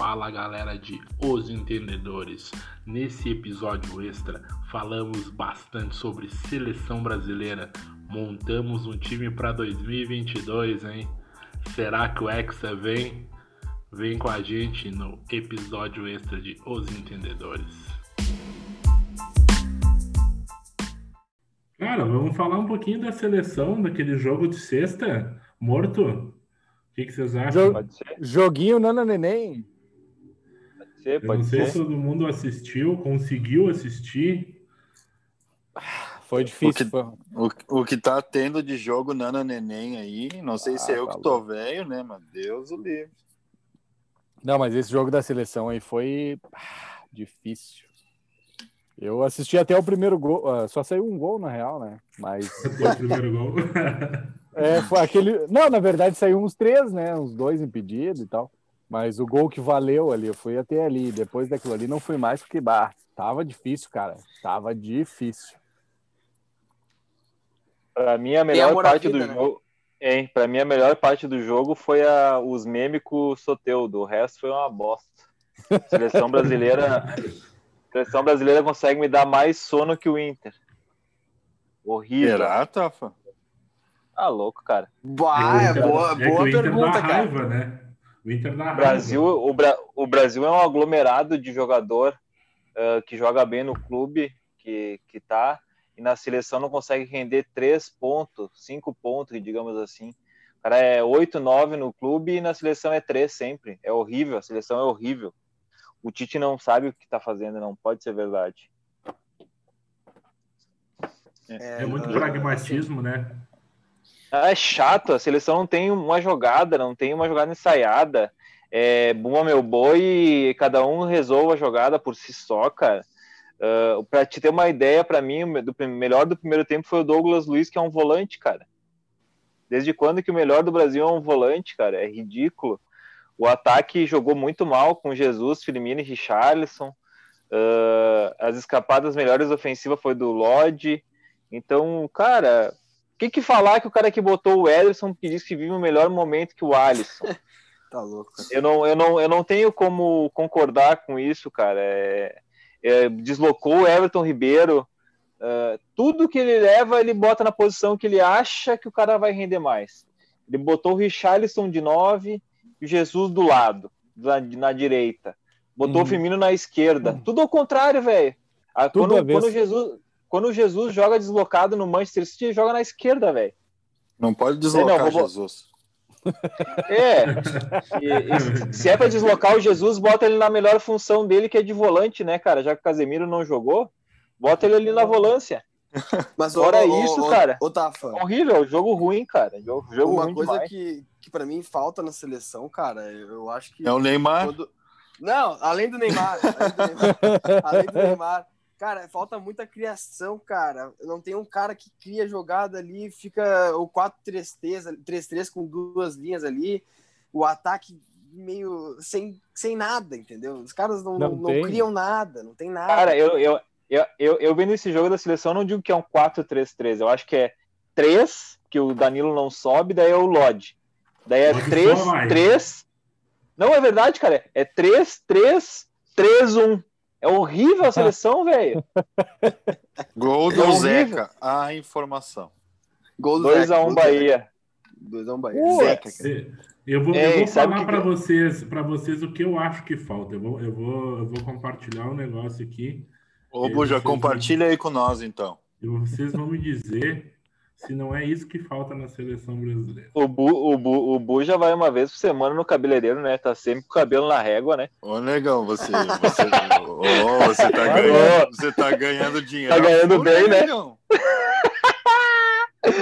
Fala galera de Os Entendedores, nesse episódio extra falamos bastante sobre seleção brasileira, montamos um time para 2022, hein? Será que o Hexa vem? Vem com a gente no episódio extra de Os Entendedores. Cara, vamos falar um pouquinho da seleção, daquele jogo de sexta, morto? O que vocês acham? Pode ser. Joguinho Nana Neném. Pode ser, pode ser. Não sei se todo mundo assistiu, conseguiu assistir. Foi difícil. O que tá tendo de jogo Nana Neném aí, não sei se é eu que tô velho, né, mano? Deus o livre. Não, mas esse jogo da seleção aí foi difícil. Eu assisti até o primeiro gol, só saiu um gol na real, né? Mas o primeiro gol. É, foi aquele, não, na verdade saiu uns três, né? Uns dois impedidos e tal. Mas o gol que valeu ali, eu fui até ali, depois daquilo ali não fui mais porque tava difícil, cara. Tava difícil. Para mim a melhor parte vida, do né? jogo, hein? Para mim a melhor parte do jogo foi os memes com o Soteldo, o resto foi uma bosta. A seleção brasileira consegue me dar mais sono que o Inter. Horrível. Será, Tafa? Tá louco, cara. Bah, é boa pergunta, cara. Raiva, né? O Inter dá Brasil, raiva. O Brasil é um aglomerado de jogador que joga bem no clube, que tá, e na seleção não consegue render 3 pontos, 5 pontos, digamos assim. O cara é 8, 9 no clube e na seleção é 3 sempre. É horrível, a seleção é horrível. O Tite não sabe o que tá fazendo, não pode ser verdade. É muito pragmatismo, né? É chato, a seleção não tem uma jogada, ensaiada. É bumba meu boi e cada um resolve a jogada por si só, cara. Pra te ter uma ideia, pra mim, o melhor do primeiro tempo foi o Douglas Luiz, que é um volante, cara. Desde quando que o melhor do Brasil é um volante, cara? É ridículo. O ataque jogou muito mal com Jesus, Firmino e Richarlison. As escapadas melhores ofensivas foi do Lodge. Então, cara, o que falar que o cara que botou o Everson que disse que vive o melhor momento que o Alisson? Tá louco. Eu não tenho como concordar com isso, cara. Deslocou o Everton Ribeiro. Tudo que ele leva, ele bota na posição que ele acha que o cara vai render mais. Ele botou o Richarlison de 9... Jesus do lado, na direita. Botou o Firmino na esquerda. Tudo ao contrário, velho. Quando o Jesus joga deslocado no Manchester City, ele joga na esquerda, velho. Não pode deslocar Jesus. Se é pra deslocar o Jesus, bota ele na melhor função dele, que é de volante, né, cara? Já que o Casemiro não jogou, bota ele ali na volância. Mas fora isso, cara. Tafa, horrível, jogo ruim, cara. Jogo uma ruim coisa demais. que pra mim falta na seleção, cara, eu acho que... É o Neymar? Não, além do Neymar. Cara, falta muita criação, cara. Não tem um cara que cria jogada ali, fica o 4-3-3 com 2 linhas ali, o ataque meio sem nada, entendeu? Os caras não criam nada, não tem nada. Cara, eu vendo esse jogo da seleção, não digo que é um 4-3-3, eu acho que é 3, que o Danilo não sobe, daí é o Lodge. Daí é 3-3. Não, é verdade, cara. É 3-3-3-1. É horrível a seleção, velho. Gol do Zeca. A informação. 2-1 Bahia. 2-1 Bahia. Zeca, cara. Eu vou falar para vocês o que eu acho que falta. Eu vou compartilhar um negócio aqui. Ô, Buja, compartilha aí com nós, então. E vocês vão me dizer se não é isso que falta na seleção brasileira. O Bu já vai uma vez por semana no cabeleireiro, né? Tá sempre com o cabelo na régua, né? Ô, negão, você tá ganhando. Você tá ganhando dinheiro. Tá ganhando bem, né? Negão. Tá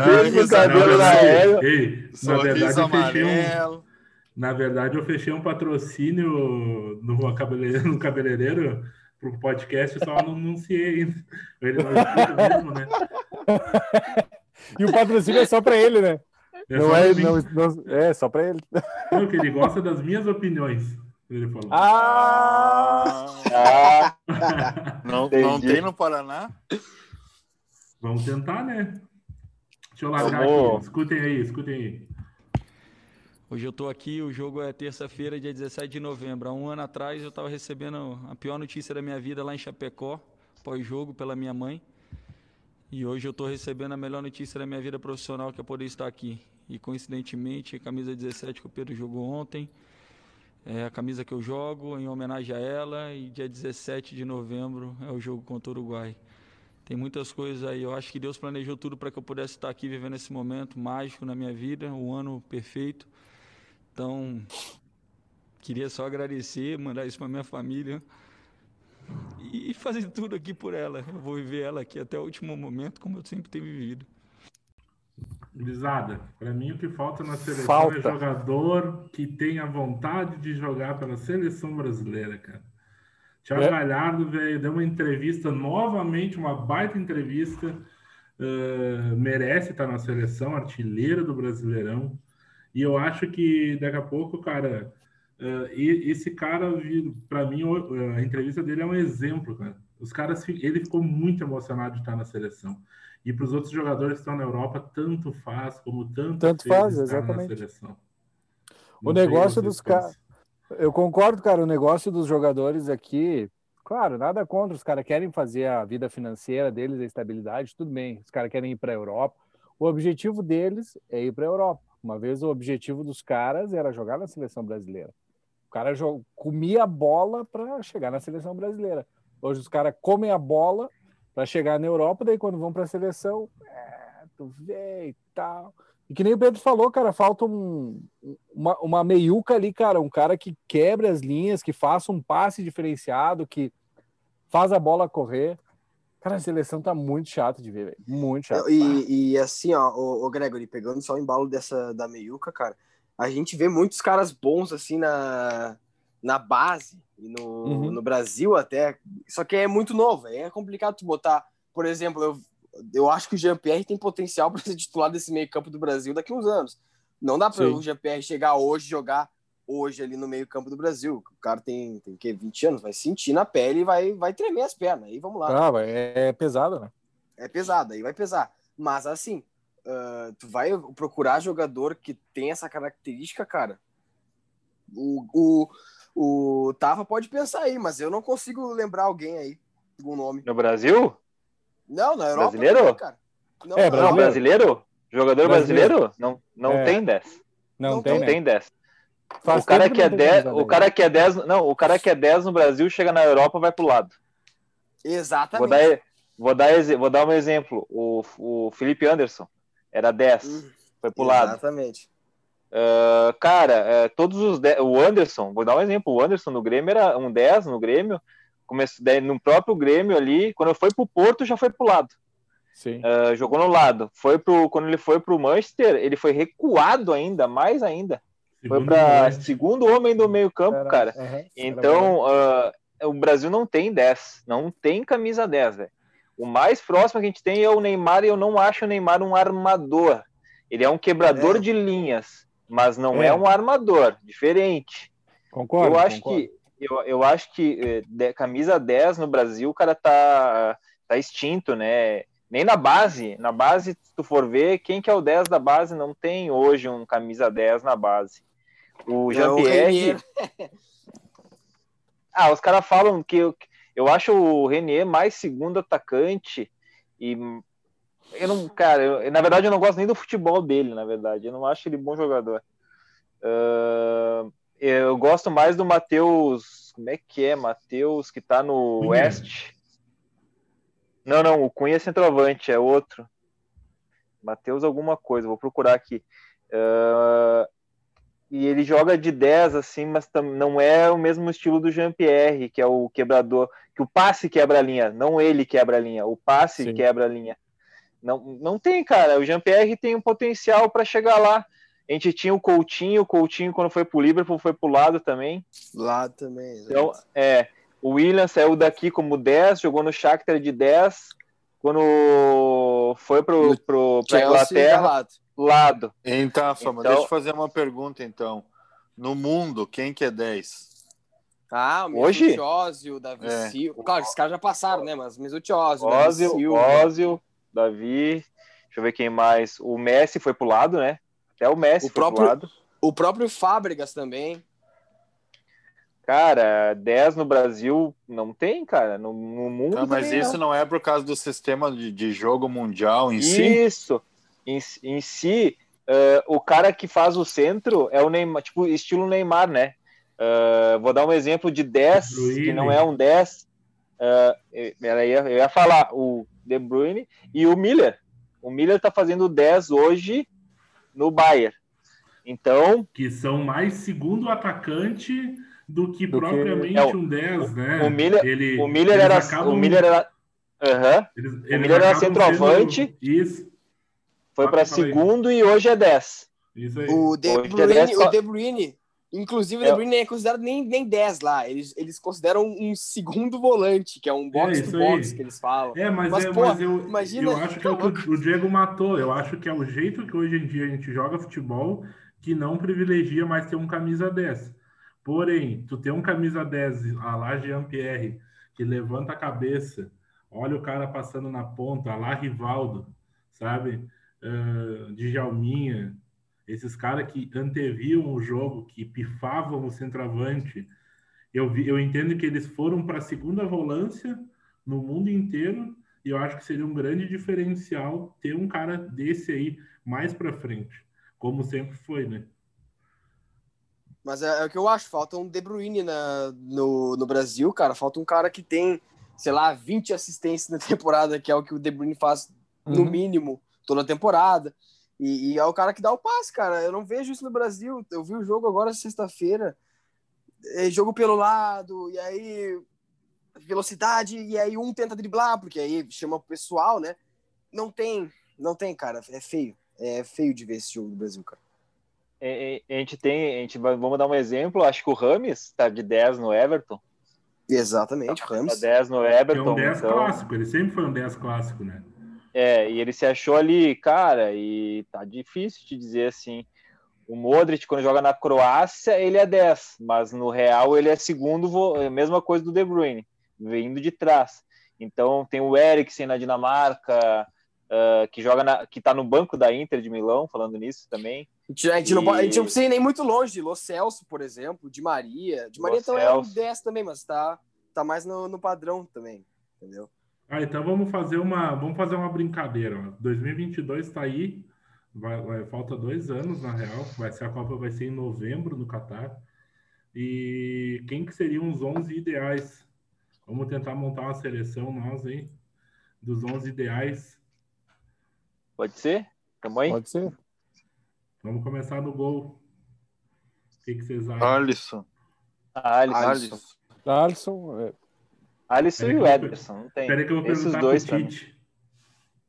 sempre com o cabelo na régua. Ei, na verdade, eu fechei um patrocínio no cabeleireiro pro podcast, só não anunciei ainda. Ele não escuta mesmo, né? E o patrocínio é só pra ele, né? É só pra ele. Porque ele gosta das minhas opiniões. Ele falou. Não tem no Paraná? Vamos tentar, né? Deixa eu largar aqui. Escutem aí. Hoje eu tô aqui, o jogo é terça-feira, dia 17 de novembro. Há um ano atrás eu estava recebendo a pior notícia da minha vida lá em Chapecó, pós-jogo, pela minha mãe. E hoje eu tô recebendo a melhor notícia da minha vida profissional, que é poder estar aqui. E coincidentemente, a camisa 17 que o Pedro jogou ontem, é a camisa que eu jogo, em homenagem a ela, e dia 17 de novembro é o jogo contra o Uruguai. Tem muitas coisas aí, eu acho que Deus planejou tudo para que eu pudesse estar aqui vivendo esse momento mágico na minha vida, um ano perfeito. Então, queria só agradecer, mandar isso para minha família e fazer tudo aqui por ela. Eu vou viver ela aqui até o último momento, como eu sempre tenho vivido. Guizada, para mim o que falta na seleção é jogador que tenha vontade de jogar pela seleção brasileira, cara. Thiago Galhardo veio, deu uma entrevista novamente, uma baita entrevista, merece estar na seleção, artilheiro do Brasileirão, e eu acho que daqui a pouco, cara, esse cara, para mim, a entrevista dele é um exemplo, cara. Os caras, ele ficou muito emocionado de estar na seleção, e para os outros jogadores que estão na Europa, tanto faz, como tanto faz, exatamente. Na seleção. O negócio dos caras... Eu concordo, cara, o negócio dos jogadores aqui, claro, nada contra, os caras querem fazer a vida financeira deles, a estabilidade, tudo bem, os caras querem ir para a Europa, o objetivo deles é ir para a Europa. Uma vez o objetivo dos caras era jogar na seleção brasileira, o cara comia a bola para chegar na seleção brasileira, hoje os caras comem a bola para chegar na Europa, daí quando vão para a seleção, tu vê e tal... E que nem o Pedro falou, cara, falta uma meiuca ali, cara, um cara que quebre as linhas, que faça um passe diferenciado, que faz a bola correr. Cara, a seleção tá muito chata de ver, velho. Muito chata. E assim, ó, o Gregory, pegando só o embalo da meiuca, cara, a gente vê muitos caras bons, assim, na base, e no Brasil até, só que é muito novo, é complicado tu botar, por exemplo, eu acho que o Jean-Pierre tem potencial para ser titular desse meio-campo do Brasil daqui a uns anos. Não dá para o Jean-Pierre chegar hoje, jogar hoje ali no meio-campo do Brasil. O cara tem o quê? 20 anos? Vai sentir na pele e vai tremer as pernas. Aí vamos lá. É pesado, né? É pesado, aí vai pesar. Mas assim, tu vai procurar jogador que tem essa característica, cara. O Tava pode pensar aí, mas eu não consigo lembrar alguém aí, algum nome. No Brasil? Não, na Europa. Brasileiro? Não, cara. Não, é, brasileiro. Não, brasileiro? Jogador brasileiro? Não é. Tem 10. Não tem 10. O cara que é 10, o cara que é 10 no Brasil chega na Europa e vai pro lado. Exatamente. Vou dar um exemplo. O Felipe Anderson era 10, foi pro lado. Exatamente. Cara, todos os 10, o Anderson, vou dar um exemplo, o Anderson no Grêmio era um 10 no Grêmio. Começou no próprio Grêmio ali, quando foi pro Porto, já foi pro lado. Sim. Jogou no lado. Quando ele foi pro Manchester, ele foi recuado ainda, mais ainda. Foi para segundo homem do meio campo, cara. Então, o Brasil não tem 10. Não tem camisa 10, velho. O mais próximo que a gente tem é o Neymar, e eu não acho o Neymar um armador. Ele é um quebrador de linhas, mas não é um armador. Diferente. Concordo, Eu acho que Eu acho que camisa 10 no Brasil, o cara tá extinto, né? Nem na base. Na base, se tu for ver, quem que é o 10 da base? Não tem hoje um camisa 10 na base. O Jean-Pierre... os caras falam que... Eu acho o Renier mais segundo atacante e... na verdade, eu não gosto nem do futebol dele, na verdade. Eu não acho ele bom jogador. Eu gosto mais do Matheus... Como é? Matheus, que tá no Cunha. West. Não, o Cunha é centroavante, é outro. Matheus alguma coisa, vou procurar aqui. E ele joga de 10, assim, mas não é o mesmo estilo do Jean-Pierre, que é o quebrador, que o passe quebra a linha, não ele quebra a linha, o passe quebra a linha. Não tem, cara, o Jean-Pierre tem um potencial para chegar lá. A gente tinha o Coutinho, quando foi pro Liverpool foi pro lado também. Lado também. Então, o Willian saiu daqui como 10, jogou no Shakhtar de 10, quando foi pra Inglaterra, lado. Então, Fama, deixa eu fazer uma pergunta, então. No mundo, quem que é 10? O Mesutiozio, o Davi Silva. Claro, esses caras já passaram, né? Mas Mesutiozio, Davi Silva, Davi... Deixa eu ver quem mais. O Messi foi pro lado, né? Até o Messi foi pro lado. O próprio Fábregas também. Cara, 10 no Brasil não tem, cara. No mundo não, mas isso não é por causa do sistema de jogo mundial em si? Isso. Em si, o cara que faz o centro é o Neymar, tipo, estilo Neymar, né? Vou dar um exemplo de 10, que não é um 10. Eu ia falar o De Bruyne e o Müller. O Müller tá fazendo 10 hoje no Bayern. Então... Que são mais segundo atacante... do que propriamente um 10, né? O Müller era centroavante, foi para segundo e hoje é 10. Isso aí. O De Bruyne, inclusive o De Bruyne é considerado nem 10 lá, eles consideram um segundo volante, que é um box-to-box que eles falam. Mas eu acho que é o que o Diego matou, eu acho que é o jeito que hoje em dia a gente joga futebol que não privilegia mais ter um camisa 10. Porém, tu tem um camisa 10, a lá Jean-Pierre, que levanta a cabeça, olha o cara passando na ponta, a lá Rivaldo, sabe? Djalminha, esses caras que anteviam o jogo, que pifavam o centroavante. Eu entendo que eles foram para a segunda volância no mundo inteiro e eu acho que seria um grande diferencial ter um cara desse aí mais para frente, como sempre foi, né? Mas é o que eu acho, falta um De Bruyne no Brasil, cara. Falta um cara que tem, sei lá, 20 assistências na temporada, que é o que o De Bruyne faz, no mínimo, toda a temporada. E é o cara que dá o passe, cara. Eu não vejo isso no Brasil. Eu vi o jogo agora, sexta-feira. Jogo pelo lado, e aí velocidade, e aí um tenta driblar, porque aí chama o pessoal, né? Não tem, cara. É feio. É feio de ver esse jogo no Brasil, cara. Vamos dar um exemplo, acho que o Rames tá de 10 no Everton. Exatamente, o Rames. Tá 10 no Everton. É um 10 clássico, ele sempre foi um 10 clássico, né? E ele se achou ali, cara, e tá difícil de dizer assim. O Modric, quando joga na Croácia, ele é 10, mas no Real ele é segundo, a mesma coisa do De Bruyne, vindo de trás. Então tem o Eriksen na Dinamarca, que joga que tá no banco da Inter de Milão, falando nisso também. A gente não precisa ir nem muito longe de Lo Celso, por exemplo, de Maria. De Maria também é um 10 também, mas tá mais no padrão também, entendeu? Então vamos fazer uma brincadeira. Ó. 2022 tá aí, falta 2 anos na real, a Copa vai ser em novembro no Catar. E quem que seriam os 11 ideais? Vamos tentar montar uma seleção nós aí, dos 11 ideais. Pode ser? Tamo aí? Pode ser. Vamos começar no gol. O que vocês acham? Alisson e o Emerson. Não tem. Espera que eu vou perguntar pro Tite.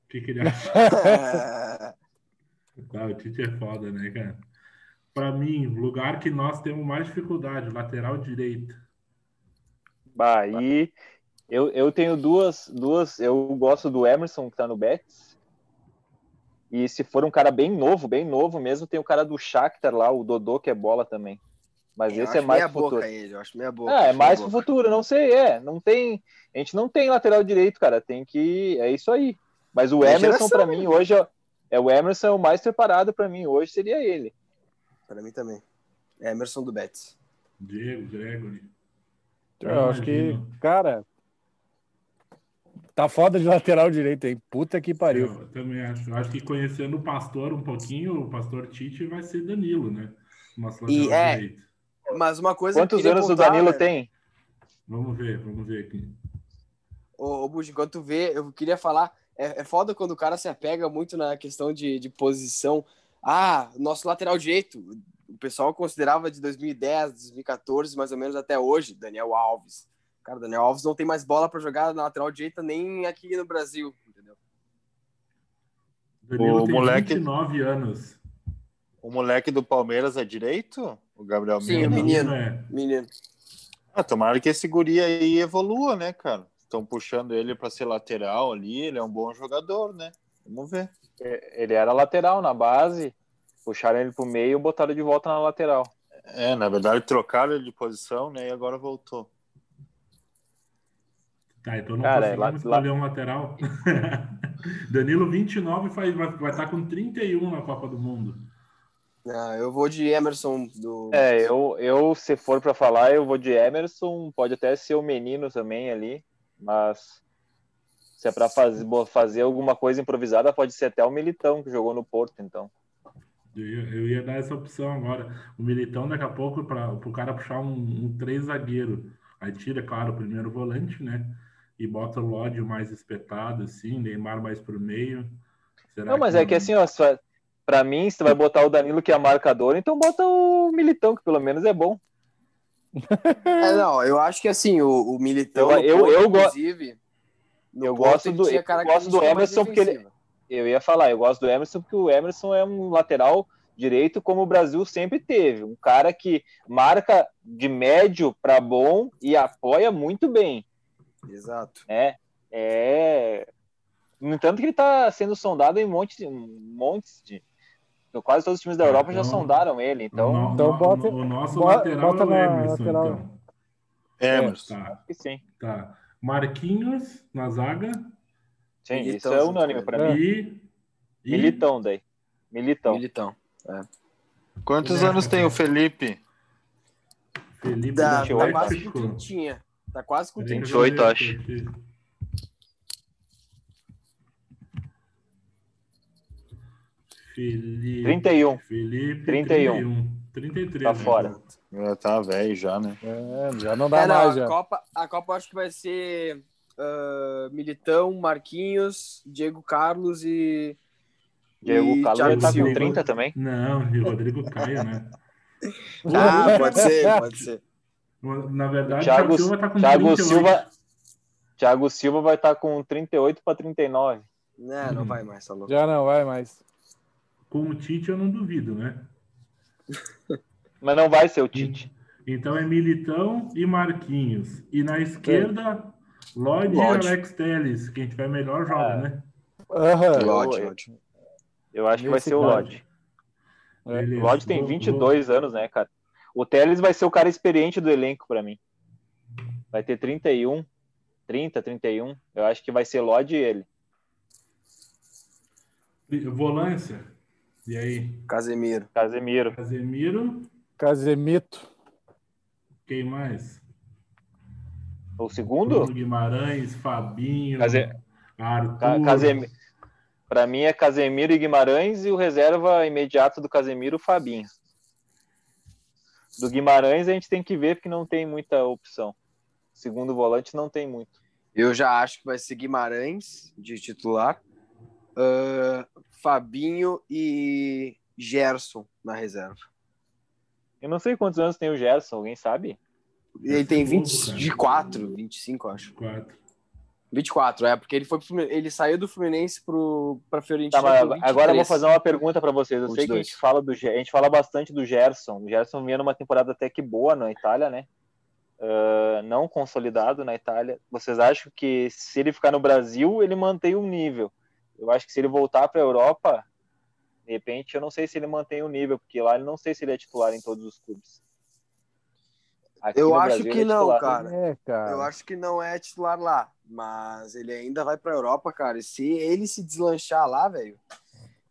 O que ele acha? O Tite é foda, né, cara? Pra mim, o lugar que nós temos mais dificuldade, lateral direito. Bahia. Eu tenho duas. Eu gosto do Emerson, que tá no Betis. E se for um cara bem novo mesmo, tem o cara do Shakhtar lá, o Dodô, que é bola também. Mas esse é mais pro futuro. Eu acho meia boca. É mais pro futuro, não sei, não tem... A gente não tem lateral direito, cara, tem que... É isso aí. Mas o Emerson, pra mim, hoje... O Emerson é o mais preparado pra mim, hoje seria ele. Pra mim também. É Emerson do Betis. Diego, Gregory. Eu acho que, cara... Tá foda de lateral direito, hein? Puta que pariu. Eu também acho. Acho que conhecendo o Pastor um pouquinho, o Pastor Tite vai ser Danilo, né? Direito. Mas uma coisa... Quantos anos o Danilo tem? Vamos ver aqui. Ô, Bujo, enquanto tu vê, eu queria falar, é foda quando o cara se apega muito na questão de posição. Nosso lateral direito, o pessoal considerava de 2010, 2014, mais ou menos até hoje, Daniel Alves. Cara, o Daniel Alves não tem mais bola pra jogar na lateral direita nem aqui no Brasil, entendeu? Danilo tem moleque... 29 anos. O moleque do Palmeiras é direito? O Gabriel Menino? Sim, menino. Tomara que esse guri aí evolua, né, cara? Estão puxando ele pra ser lateral ali, ele é um bom jogador, né? Vamos ver. Ele era lateral na base, puxaram ele pro meio e botaram de volta na lateral. Na verdade trocaram ele de posição, né, e agora voltou. Então não conseguimos escolher um lateral. Danilo, 29, vai estar com 31 na Copa do Mundo. Ah, eu vou de Emerson. Eu se for pra falar, eu vou de Emerson. Pode até ser o menino também ali, mas se é pra fazer alguma coisa improvisada, pode ser até o Militão, que jogou no Porto, então. Eu ia dar essa opção agora. O Militão, daqui a pouco, para o cara puxar um três zagueiro. Aí tira, claro, o primeiro volante, né? E bota o Lodi mais espetado, assim, Neymar mais pro meio. Será é que assim, ó, pra mim, se tu vai botar o Danilo, que é marcador, então bota o Militão, que pelo menos é bom. Eu acho que assim, o Militão, eu gosto do Emerson, porque ele... eu gosto do Emerson porque o Emerson é um lateral direito como o Brasil sempre teve, um cara que marca de médio para bom e apoia muito bem. Exato. No entanto que ele está sendo sondado em montes de... Quase todos os times da Europa já sondaram ele, então bota... O nosso lateral é o Emerson, então. Emerson. Tá. Sim. Tá. Marquinhos na zaga. Sim, Militão, isso é unânime para mim. E Militão daí. Militão. É. Quantos anos tem o Felipe? Felipe tá quase com 30. Tá quase com 30. 28, acho. Felipe. 31. Felipe, 31. 33. Tá fora. Já tá velho já, né? Já não dá mais. Já. A Copa acho que vai ser Militão, Marquinhos, Diego Carlos e... Diego Carlos tá com 30 também? Não, e o Rodrygo Caio, né? Pode ser. Na verdade, Thiago Silva tá com 38. Thiago Silva vai estar com 38 para 39. Não vai mais, tá louco. Já não vai mais. Com o Tite eu não duvido, né? Mas não vai ser o Tite. Então é Militão e Marquinhos. E na esquerda, Lodi e Alex Telles. Quem tiver melhor joga, né? Lodi. Eu acho que vai ser o Lodi. O Lodi tem 22 anos, né, cara? O Telles vai ser o cara experiente do elenco pra mim. Vai ter 31. Eu acho que vai ser Lodi e ele. Volância. E aí? Casemiro. Casemito. Quem mais? O segundo? Bruno Guimarães, Fabinho, Arthur. Para mim é Casemiro e Guimarães, e o reserva imediato do Casemiro, o Fabinho. Do Guimarães a gente tem que ver, porque não tem muita opção. Segundo volante não tem muito. Eu já acho que vai ser Guimarães de titular, Fabinho e Gerson na reserva. Eu não sei quantos anos tem o Gerson, alguém sabe? Ele tem 25, eu acho. 24, porque ele foi ele saiu do Fluminense para Fiorentina. Agora eu vou fazer uma pergunta para vocês. Eu sei que a gente fala bastante do Gerson. O Gerson vinha numa temporada até que boa na Itália, né? Não consolidado na Itália. Vocês acham que se ele ficar no Brasil, ele mantém o nível? Eu acho que se ele voltar para a Europa, de repente, eu não sei se ele mantém o nível, porque lá eu não sei se ele é titular em todos os clubes. Aqui eu acho que não, cara. Eu acho que não é titular lá, mas ele ainda vai pra Europa, cara, e se ele se deslanchar lá, velho,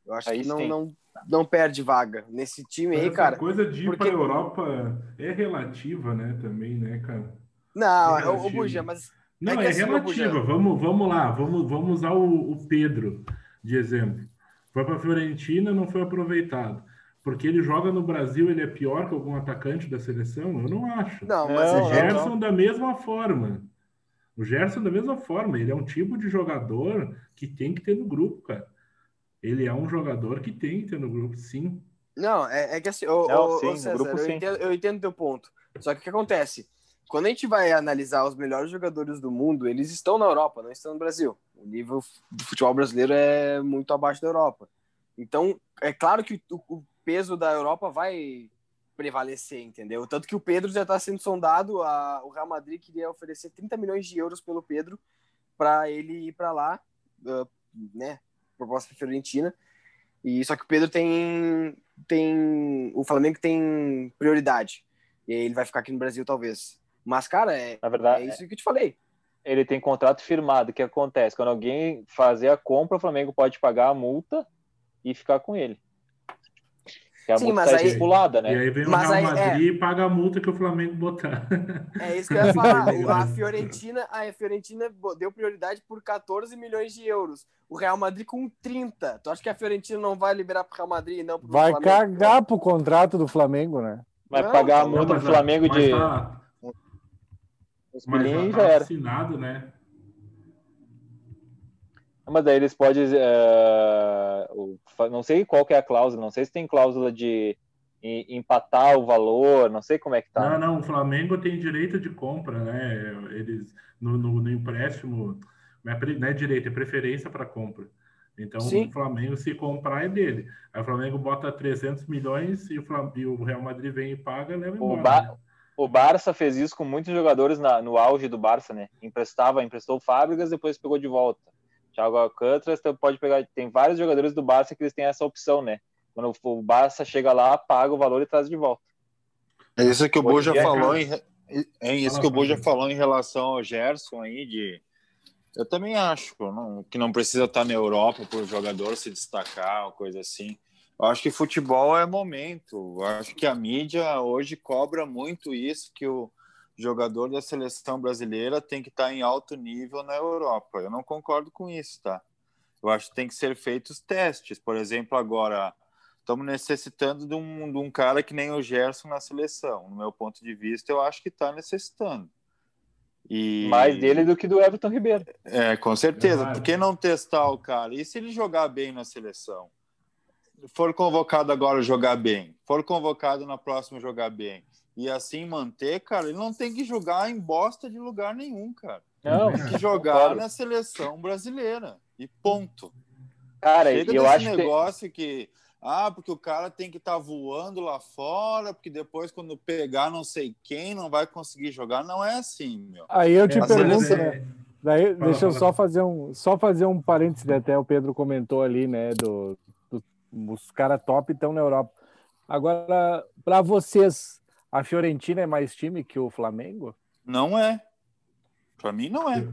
eu acho aí que não perde vaga nesse time aí, cara. A coisa de ir pra Europa é relativa, né, também, né, cara? Não, é o Buja, mas... Não, é assim, relativa, vamos lá, vamos usar o Pedro de exemplo. Foi pra Fiorentina, não foi aproveitado. Porque ele joga no Brasil, ele é pior que algum atacante da seleção? Eu não acho. Não, mas o Gerson da mesma forma. Ele é um tipo de jogador que tem que ter no grupo, cara. Sim. Não, é que assim... Eu entendo teu ponto. Só que o que acontece? Quando a gente vai analisar os melhores jogadores do mundo, eles estão na Europa, não estão no Brasil. O nível do futebol brasileiro é muito abaixo da Europa. Então, é claro que o peso da Europa vai prevalecer, entendeu? Tanto que o Pedro já está sendo sondado, o Real Madrid queria oferecer 30 milhões de euros pelo Pedro para ele ir para lá, né? Proposta Fiorentina. E só que o Pedro tem o Flamengo tem prioridade. E ele vai ficar aqui no Brasil talvez. Mas cara, na verdade, é isso que eu te falei. Ele tem contrato firmado. O que acontece? Quando alguém fazer a compra, o Flamengo pode pagar a multa e ficar com ele. Que a multa sai estipulada, né? E aí vem o Real Madrid e paga a multa que o Flamengo botar. É isso que eu ia falar. A Fiorentina deu prioridade por 14 milhões de euros. O Real Madrid com 30. Tu acha que a Fiorentina não vai liberar pro Real Madrid, não? Pro vai Flamengo, cagar pro contrato do Flamengo, né? Vai não, pagar a multa do Flamengo de... Mas já tá assinado, né? Mas daí eles podem... não sei qual que é a cláusula, não sei se tem cláusula de empatar o valor, não sei como é que tá. Não, o Flamengo tem direito de compra, né? Eles, no empréstimo, não é direito, é preferência para compra. Então, sim, o Flamengo, se comprar, é dele. Aí o Flamengo bota 300 milhões e o Real Madrid vem e paga, leva embora. O Barça fez isso com muitos jogadores no auge do Barça, né? Emprestou Fábricas, depois pegou de volta. Thiago Alcântara, você pode pegar... Tem vários jogadores do Barça que eles têm essa opção, né? Quando o Barça chega lá, paga o valor e traz de volta. É isso que o Bo já falou em relação ao Gerson aí, Eu também acho que não precisa estar na Europa para o jogador se destacar, uma coisa assim. Eu acho que futebol é momento. Eu acho que a mídia hoje cobra muito isso, que o jogador da seleção brasileira tem que estar em alto nível na Europa. Eu não concordo com isso, tá? Eu acho que tem que ser feitos testes. Por exemplo, agora, estamos necessitando de um cara que nem o Gerson na seleção. No meu ponto de vista, eu acho que está necessitando. Mais dele do que do Everton Ribeiro. É, com certeza. Por que não testar o cara? E se ele jogar bem na seleção? For convocado agora, jogar bem. For convocado na próxima, jogar bem. E assim manter, cara, ele não tem que jogar em bosta de lugar nenhum, cara. Não. Tem que jogar na seleção brasileira. E ponto. Cara, chega eu acho negócio que... porque o cara tem que estar voando lá fora, porque depois quando pegar não sei quem, não vai conseguir jogar. Não é assim, meu. Aí eu te pergunto, né? Daí, deixa eu só fazer um parênteses, né? Até o Pedro comentou ali, né, os caras top estão na Europa. Agora, para vocês, a Fiorentina é mais time que o Flamengo? Não é. Para mim, não é.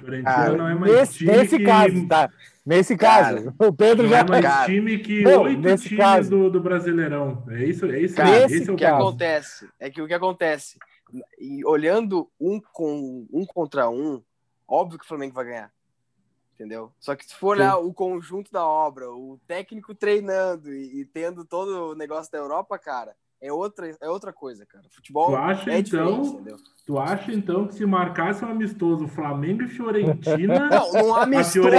Fiorentina não é mais time nesse caso, tá? Nesse caso, o Pedro já... Não é mais time que 8 times do Brasileirão. É isso, é isso. Cara, esse é o que acontece. É que o que acontece, e olhando um contra um, óbvio que o Flamengo vai ganhar. Entendeu? Só que se for olhar o conjunto da obra, o técnico treinando e tendo todo o negócio da Europa, cara, é outra coisa, cara. Futebol é diferente, entendeu? Tu acha, então, que se marcasse um amistoso Flamengo e Fiorentina... Não, amistoso, num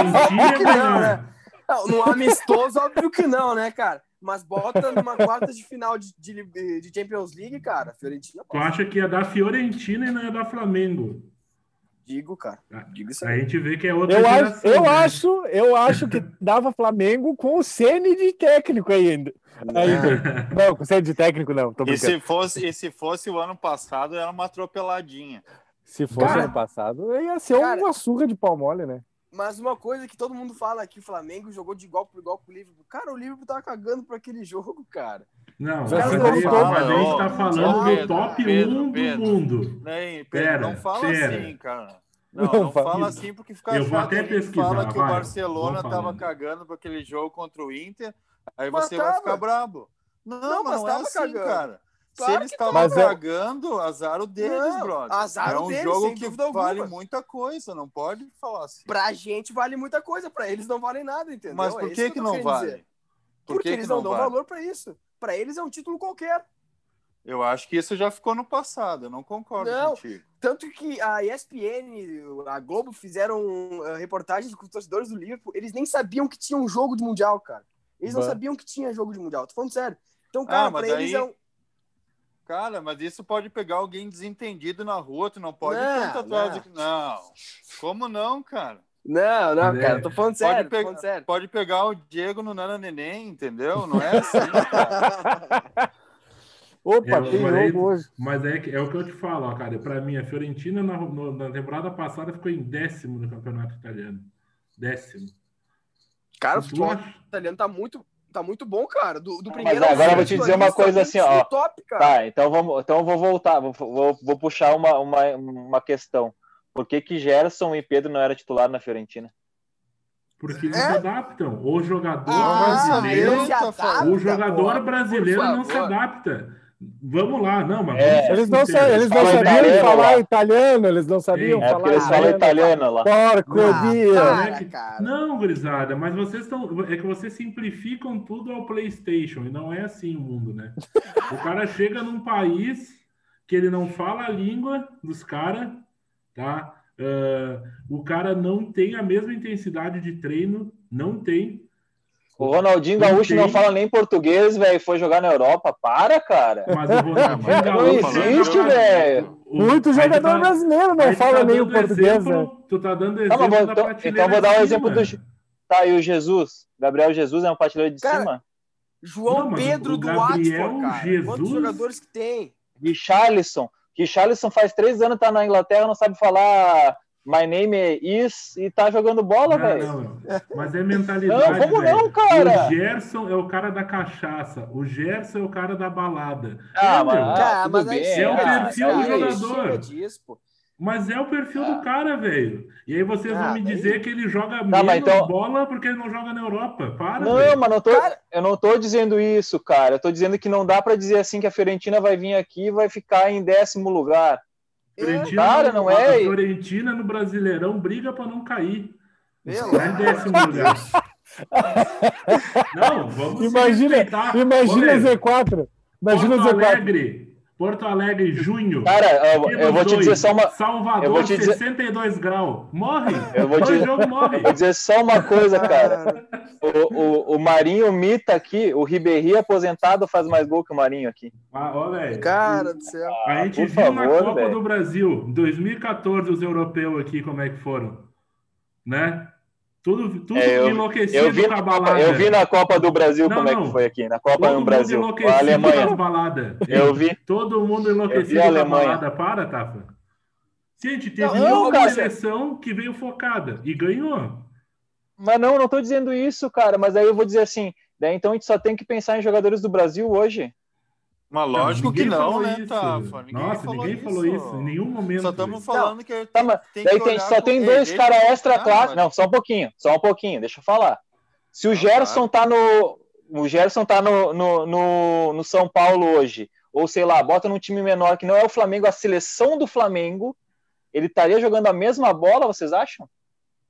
amistoso, óbvio que não, né, cara? Mas bota numa quarta de final de Champions League, cara, Fiorentina... Tu acha que ia dar Fiorentina e não ia dar Flamengo? Digo, cara. Digo isso aí. A gente vê que é outra geração. Eu acho que dava Flamengo com o Ceni de técnico ainda. Não, com o Ceni de técnico não. E se fosse o ano passado, era uma atropeladinha. Se fosse o ano passado, ia ser uma surra de pau mole, né? Mas uma coisa que todo mundo fala aqui, o Flamengo jogou de igual por igual com o Liverpool. Cara, o Liverpool tava cagando pra aquele jogo, cara. Não, mas a gente tá falando do top 1 do mundo. Não fala assim, cara. Não fala assim porque fica chato. Eu vou até pesquisar. Fala que o Barcelona tava cagando pra aquele jogo contra o Inter, aí você vai ficar brabo. Não, mas não é assim, cara. Claro, se eles estavam cagando, azar o deles, brother. Azar o deles, é um jogo que vale muita coisa, não pode falar assim. Pra gente vale muita coisa, pra eles não vale nada, entendeu? Mas por que não vale? Porque eles não dão valor pra isso. Pra eles é um título qualquer. Eu acho que isso já ficou no passado, eu não concordo contigo. Tanto que a ESPN, a Globo, fizeram reportagens com os torcedores do Liverpool, eles nem sabiam que tinha um jogo de Mundial, cara. Eles não sabiam que tinha jogo de Mundial, tô falando sério. Então, cara, pra eles é um... Cara, mas isso pode pegar alguém desentendido na rua, tu não pode tanto atrás de... Não, como não, cara? Não, cara, tô falando sério. Pode pegar o Diego no Nana Neném, entendeu? Não é assim, cara. Opa, tem jogo hoje. Mas é o que eu te falo, ó, cara. Pra mim, a Fiorentina na temporada passada ficou em 10º no campeonato italiano. 10º. Cara, o futebol italiano tá muito bom, cara. Do primeiro... Mas agora eu vou te dizer uma coisa assim, ó. Top, cara. Tá, então eu vou voltar. Vou puxar uma questão. Por que Gerson e Pedro não eram titular na Fiorentina? Porque eles adaptam. O jogador brasileiro não se adapta. Vamos lá, não, mas... Eles não sabiam falar italiano lá. Porcaria! Não, gurizada, mas vocês estão... É que vocês simplificam tudo ao PlayStation, e não é assim o mundo, né? O cara chega num país que ele não fala a língua dos caras, tá? O cara não tem a mesma intensidade de treino, não tem. O Ronaldinho Gaúcho não fala nem português, velho. Foi jogar na Europa. Para, cara. Mas o Ronaldinho Gaúcho... Não existe, velho. Muito jogador brasileiro não fala nem o português, velho. Tu tá dando exemplo da prateleira. Então vou dar o exemplo do... Tá, e o Jesus? Gabriel Jesus é um prateleira de cima? João Pedro do Oxford, cara. Quantos jogadores que tem? Richarlison. Richarlison faz 3 anos, tá na Inglaterra, não sabe falar my name is e tá jogando bola, velho. Mas é mentalidade. Não, como não, cara? O Gerson é o cara da cachaça, o Gerson é o cara da balada. Mas é o perfil do jogador. Mas é o perfil do cara, velho. E aí vocês vão me dizer que ele joga menos bola porque ele não joga na Europa. Eu não tô dizendo isso, cara. Eu tô dizendo que não dá pra dizer assim que a Fiorentina vai vir aqui e vai ficar em 10º lugar. A Fiorentina no Brasileirão briga pra não cair. Tá em 10º lugar. Não, vamos respeitar. Imagina o Z4. Imagina o Z4. Porto Alegre, junho. Cara, eu vou te dizer só uma... Salvador, 62 graus. Morre! Eu vou dizer só uma coisa, cara. O Marinho mita aqui, o Ribéry aposentado faz mais gol que o Marinho aqui. Cara do céu. A gente viu na Copa do Brasil, 2014, os europeus aqui, como é que foram. Né? Tudo enlouquecido na balada. Eu vi na Copa do Brasil como é que foi aqui. Na Copa do Brasil. A Alemanha. Todo mundo enlouquecido na balada. Para, Tafa. Gente, teve uma seleção que veio focada e ganhou. Mas não tô dizendo isso, cara. Mas aí eu vou dizer assim, então a gente só tem que pensar em jogadores do Brasil hoje. Mas lógico que não, né, Tafa? Ninguém falou isso. Em nenhum momento. Só estamos falando que... Só tem 2 caras extra classe. Não, só um pouquinho. Deixa eu falar. Se o Gerson tá no São Paulo hoje, ou sei lá, bota num time menor que não é o Flamengo, a seleção do Flamengo, ele estaria jogando a mesma bola, vocês acham?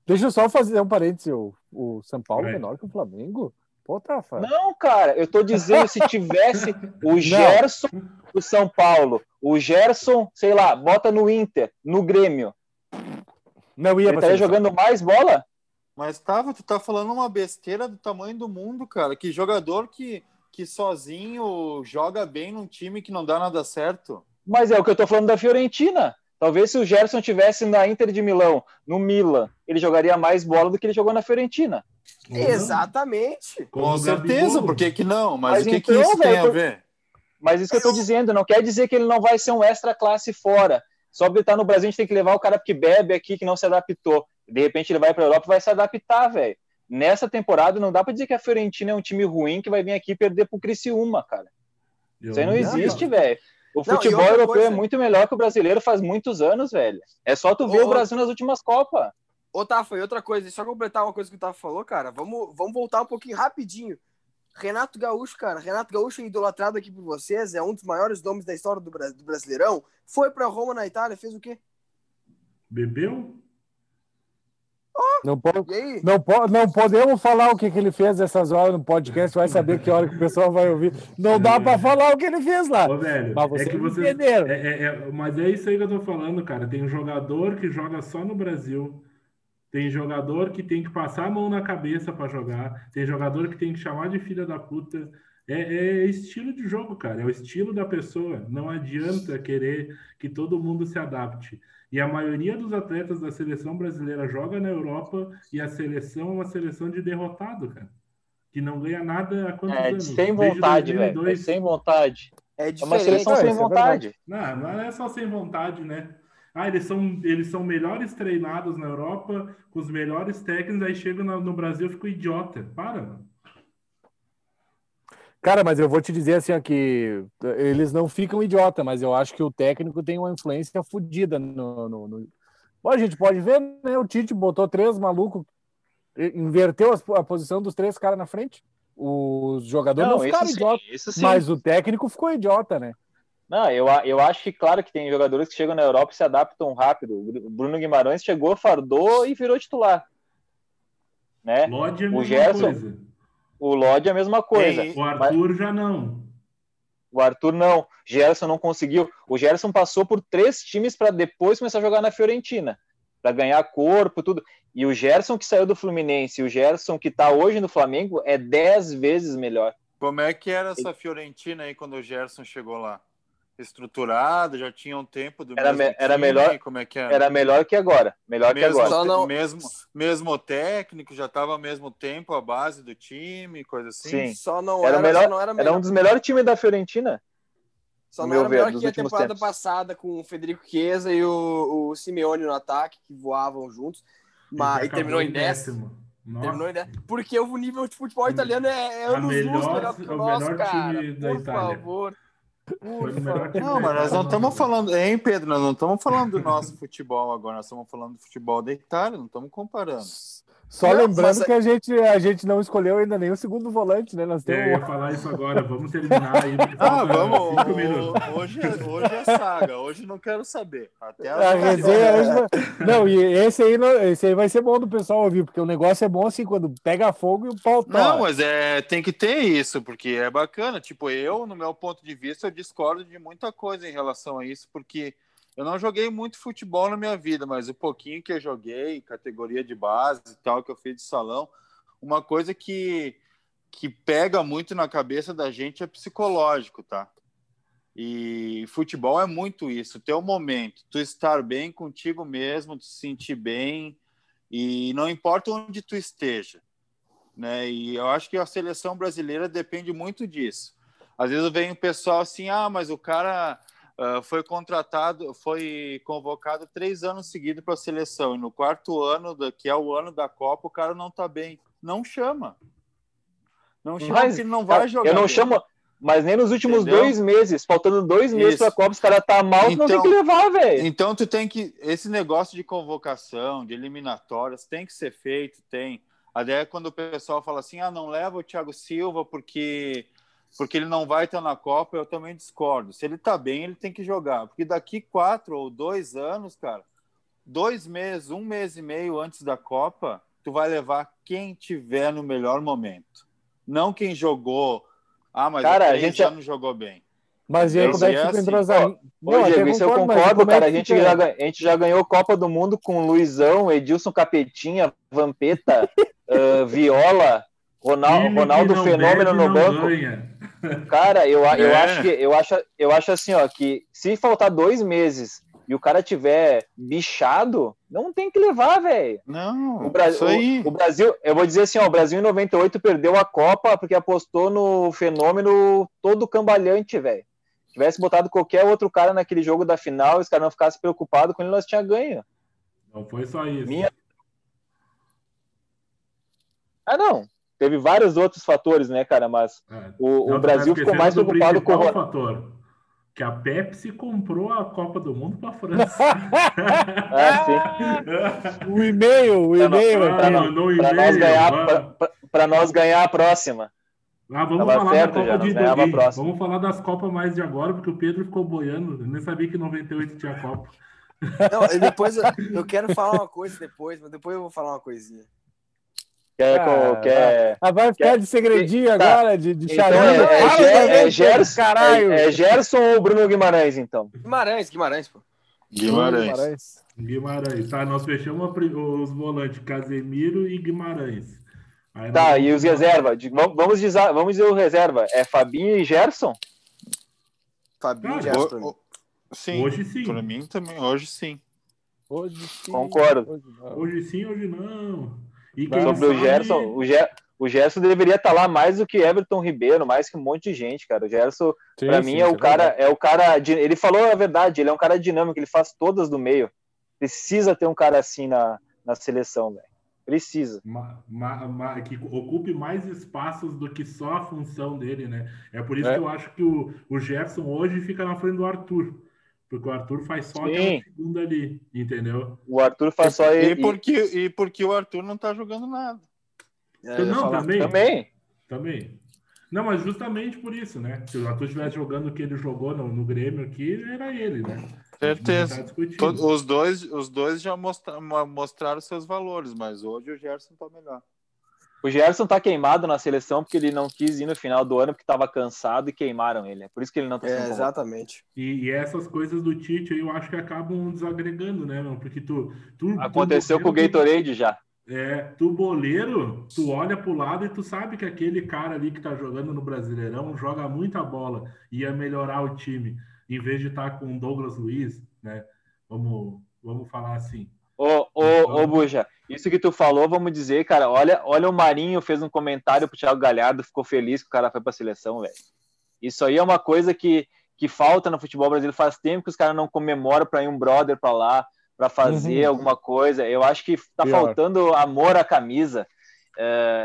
Deixa eu só fazer um parênteses. O São Paulo é menor que o Flamengo? Pô, Tafa. Não, cara, eu tô dizendo, se tivesse o Gerson do São Paulo, o Gerson, sei lá, bota no Inter, no Grêmio, não ia estaria jogando mais bola? Mas, Tafa, tu tá falando uma besteira do tamanho do mundo, cara. Que jogador que sozinho joga bem num time que não dá nada certo? Mas é o que eu tô falando da Fiorentina. Talvez se o Gerson tivesse na Inter de Milão, no Milan, ele jogaria mais bola do que ele jogou na Fiorentina. Uhum. Exatamente. Com certeza, por que não? Mas o que isso tem a ver? Mas isso que eu tô dizendo, não quer dizer que ele não vai ser um extra classe fora. Só porque ele tá no Brasil, a gente tem que levar o cara que bebe aqui, que não se adaptou. De repente ele vai pra Europa e vai se adaptar, velho. Nessa temporada não dá pra dizer que a Fiorentina é um time ruim que vai vir aqui e perder pro Criciúma, cara. Isso aí não existe, velho. O futebol europeu é muito melhor que o brasileiro faz muitos anos, velho. É só tu ver o Brasil nas últimas Copas. Ô, Tafa, e outra coisa, só completar uma coisa que o Tafa falou, cara, vamos voltar um pouquinho rapidinho. Renato Gaúcho, cara, Renato Gaúcho é idolatrado aqui por vocês, é um dos maiores nomes da história do Brasileirão, foi pra Roma, na Itália, fez o quê? Bebeu? Não podemos falar o que ele fez essas horas no podcast, vai saber que hora que o pessoal vai ouvir. Não dá pra falar o que ele fez lá. Ô, velho, mas vocês entenderam. Mas é isso aí que eu tô falando, cara, tem um jogador que joga só no Brasil... Tem jogador que tem que passar a mão na cabeça para jogar. Tem jogador que tem que chamar de filha da puta. É estilo de jogo, cara. É o estilo da pessoa. Não adianta querer que todo mundo se adapte. E a maioria dos atletas da seleção brasileira joga na Europa e a seleção é uma seleção de derrotado, cara. Que não ganha nada há quantos anos? Sem vontade, velho. É sem vontade. É uma seleção sem vontade. Não é só sem vontade, né? Ah, eles são melhores treinados na Europa, com os melhores técnicos, aí chegam no Brasil e ficam idiota. Para, mano. Cara, mas eu vou te dizer assim, ó, que eles não ficam idiota, mas eu acho que o técnico tem uma influência fodida. Bom, a gente pode ver, né? O Tite botou 3 malucos inverteu a posição dos três caras na frente. Os jogadores não ficaram idiotas, mas o técnico ficou idiota, né? Não, eu acho que, claro, que tem jogadores que chegam na Europa e se adaptam rápido. O Bruno Guimarães chegou, fardou e virou titular. Né? Lodge é a mesma coisa. O Lodge é a mesma coisa. O Arthur já não. O Arthur não. Gerson não conseguiu. O Gerson passou por três times para depois começar a jogar na Fiorentina. Para ganhar corpo, tudo. E o Gerson que saiu do Fluminense e o Gerson que tá hoje no Flamengo é 10 vezes melhor. Como é que era essa Fiorentina aí quando o Gerson chegou lá? Estruturado, já tinha um tempo do mesmo era time, melhor, como é que era? Era melhor que agora. Melhor mesmo, que agora. Só não... mesmo técnico, já estava ao mesmo tempo a base do time, coisa assim. Sim. Só não era, melhor, só não era melhor. Era um dos melhores times da Fiorentina. Só não era melhor que a temporada passada com o Federico Chiesa e o Simeone no ataque, que voavam juntos. Mas, e terminou em 10º. Terminou em 10º. Porque o nível de futebol italiano é anos luz melhor que o nosso, cara. Por favor. Não, mas nós não estamos falando, hein, Pedro? Nós não estamos falando do nosso futebol agora, nós estamos falando do futebol da Itália, não estamos comparando. Só não, lembrando que a gente não escolheu ainda nem o segundo volante, né? Nós temos... Eu ia falar isso agora, vamos terminar aí. Vamos, 5 minutos. Hoje é saga, hoje não quero saber. Até a resenha hoje... Não, e esse aí vai ser bom do pessoal ouvir, porque o negócio é bom assim, quando pega fogo e o pau tá. Não, mas tem que ter isso, porque é bacana. Tipo, eu, no meu ponto de vista, eu discordo de muita coisa em relação a isso, porque... Eu não joguei muito futebol na minha vida, mas o pouquinho que eu joguei, categoria de base e tal, que eu fiz de salão, uma coisa que pega muito na cabeça da gente é psicológico, tá? E futebol é muito isso, o teu momento, tu estar bem contigo mesmo, tu se sentir bem, e não importa onde tu esteja, né? E eu acho que a seleção brasileira depende muito disso. Às vezes vem o pessoal assim, ah, mas o cara... foi convocado 3 anos seguidos para a seleção e no 4º ano, que é o ano da Copa, o cara não tá bem. Não chama. Não chama, mas ele não vai jogar. Eu não chamo, mas nem nos últimos 2 meses, faltando 2 meses para a Copa, os caras tá mal, então, não tem que levar, velho. Então tu tem que, esse negócio de convocação, de eliminatórias, tem que ser feito, tem. Até quando o pessoal fala assim, ah, não leva o Thiago Silva porque ele não vai estar na Copa, eu também discordo. Se ele está bem, ele tem que jogar. Porque daqui 4 ou 2 anos, cara, 2 meses, 1 mês e meio antes da Copa, tu vai levar quem tiver no melhor momento. Não quem jogou. Ah, mas cara, a gente já não jogou bem. Mas e aí, como é que fica entrosado? Diego, isso eu concordo, cara. A gente já ganhou Copa do Mundo com Luizão, Edilson Capetinha, Vampeta, Viola... Ronaldo Fenômeno no banco. Cara, eu acho assim, ó, que se faltar 2 meses e o cara tiver bichado, não tem que levar, velho. Não, isso aí. O Brasil, eu vou dizer assim, ó, o Brasil em 98 perdeu a Copa porque apostou no Fenômeno todo cambalhante, velho. Tivesse botado qualquer outro cara naquele jogo da final, os caras não ficassem preocupados com ele, nós tínhamos ganho. Não foi só isso. Ah, não. Teve vários outros fatores, né, cara? Mas o Brasil ficou mais preocupado com o fator que a Pepsi comprou a Copa do Mundo para a França. Sim. O e-mail. Para nós ganhar a próxima. Vamos falar certo, da Copa de 2000. Vamos falar das Copas mais de agora, porque o Pedro ficou boiando. Eu nem sabia que em 98 tinha Copa. Não, depois eu quero falar uma coisa depois, mas depois eu vou falar uma coisinha. Vai ficar de segredinho agora, de charada. Então é Gerson ou Bruno Guimarães, então? Guimarães, pô. Guimarães. Tá, nós fechamos os volantes Casemiro e Guimarães. Aí tá, nós... e os reserva? Vamos dizer o reserva. É Fabinho e Gerson? Fabinho e Gerson. Sim. Hoje sim. Pra mim também, hoje sim. Hoje sim. Concordo. Hoje sim, hoje não. Sobre o Gerson, o Gerson deveria estar lá mais do que Everton Ribeiro, mais que um monte de gente, cara. O Gerson, para mim, é o cara. Ele falou a verdade, ele é um cara dinâmico, ele faz todas do meio. Precisa ter um cara assim na seleção, velho. Precisa. Que ocupe mais espaços do que só a função dele, né? É por isso que eu acho que o Gerson hoje fica na frente do Arthur. Porque o Arthur faz só aquela segunda ali, entendeu? O Arthur faz só ele. E porque o Arthur não tá jogando nada. Não, também. Não, mas justamente por isso, né? Se o Arthur estivesse jogando o que ele jogou no Grêmio aqui, era ele, né? Certeza. Tá, os dois já mostraram seus valores, mas hoje o Gerson tá melhor. O Gerson tá queimado na seleção porque ele não quis ir no final do ano porque tava cansado e queimaram ele. É por isso que ele não tá sendo convocado. Exatamente. E essas coisas do Tite eu acho que acabam desagregando, né, meu? Porque tu aconteceu tu boleiro, com o Gatorade já. Tu boleiro, tu olha pro lado e tu sabe que aquele cara ali que tá jogando no Brasileirão joga muita bola e ia melhorar o time, em vez de estar com o Douglas Luiz, né? Vamos falar assim. Ô, Buja, isso que tu falou, vamos dizer, cara, olha o Marinho fez um comentário pro Thiago Galhardo, ficou feliz que o cara foi pra seleção, velho. Isso aí é uma coisa que falta no futebol brasileiro, faz tempo que os caras não comemoram pra ir um brother pra lá, pra fazer alguma coisa. Eu acho que tá faltando amor à camisa.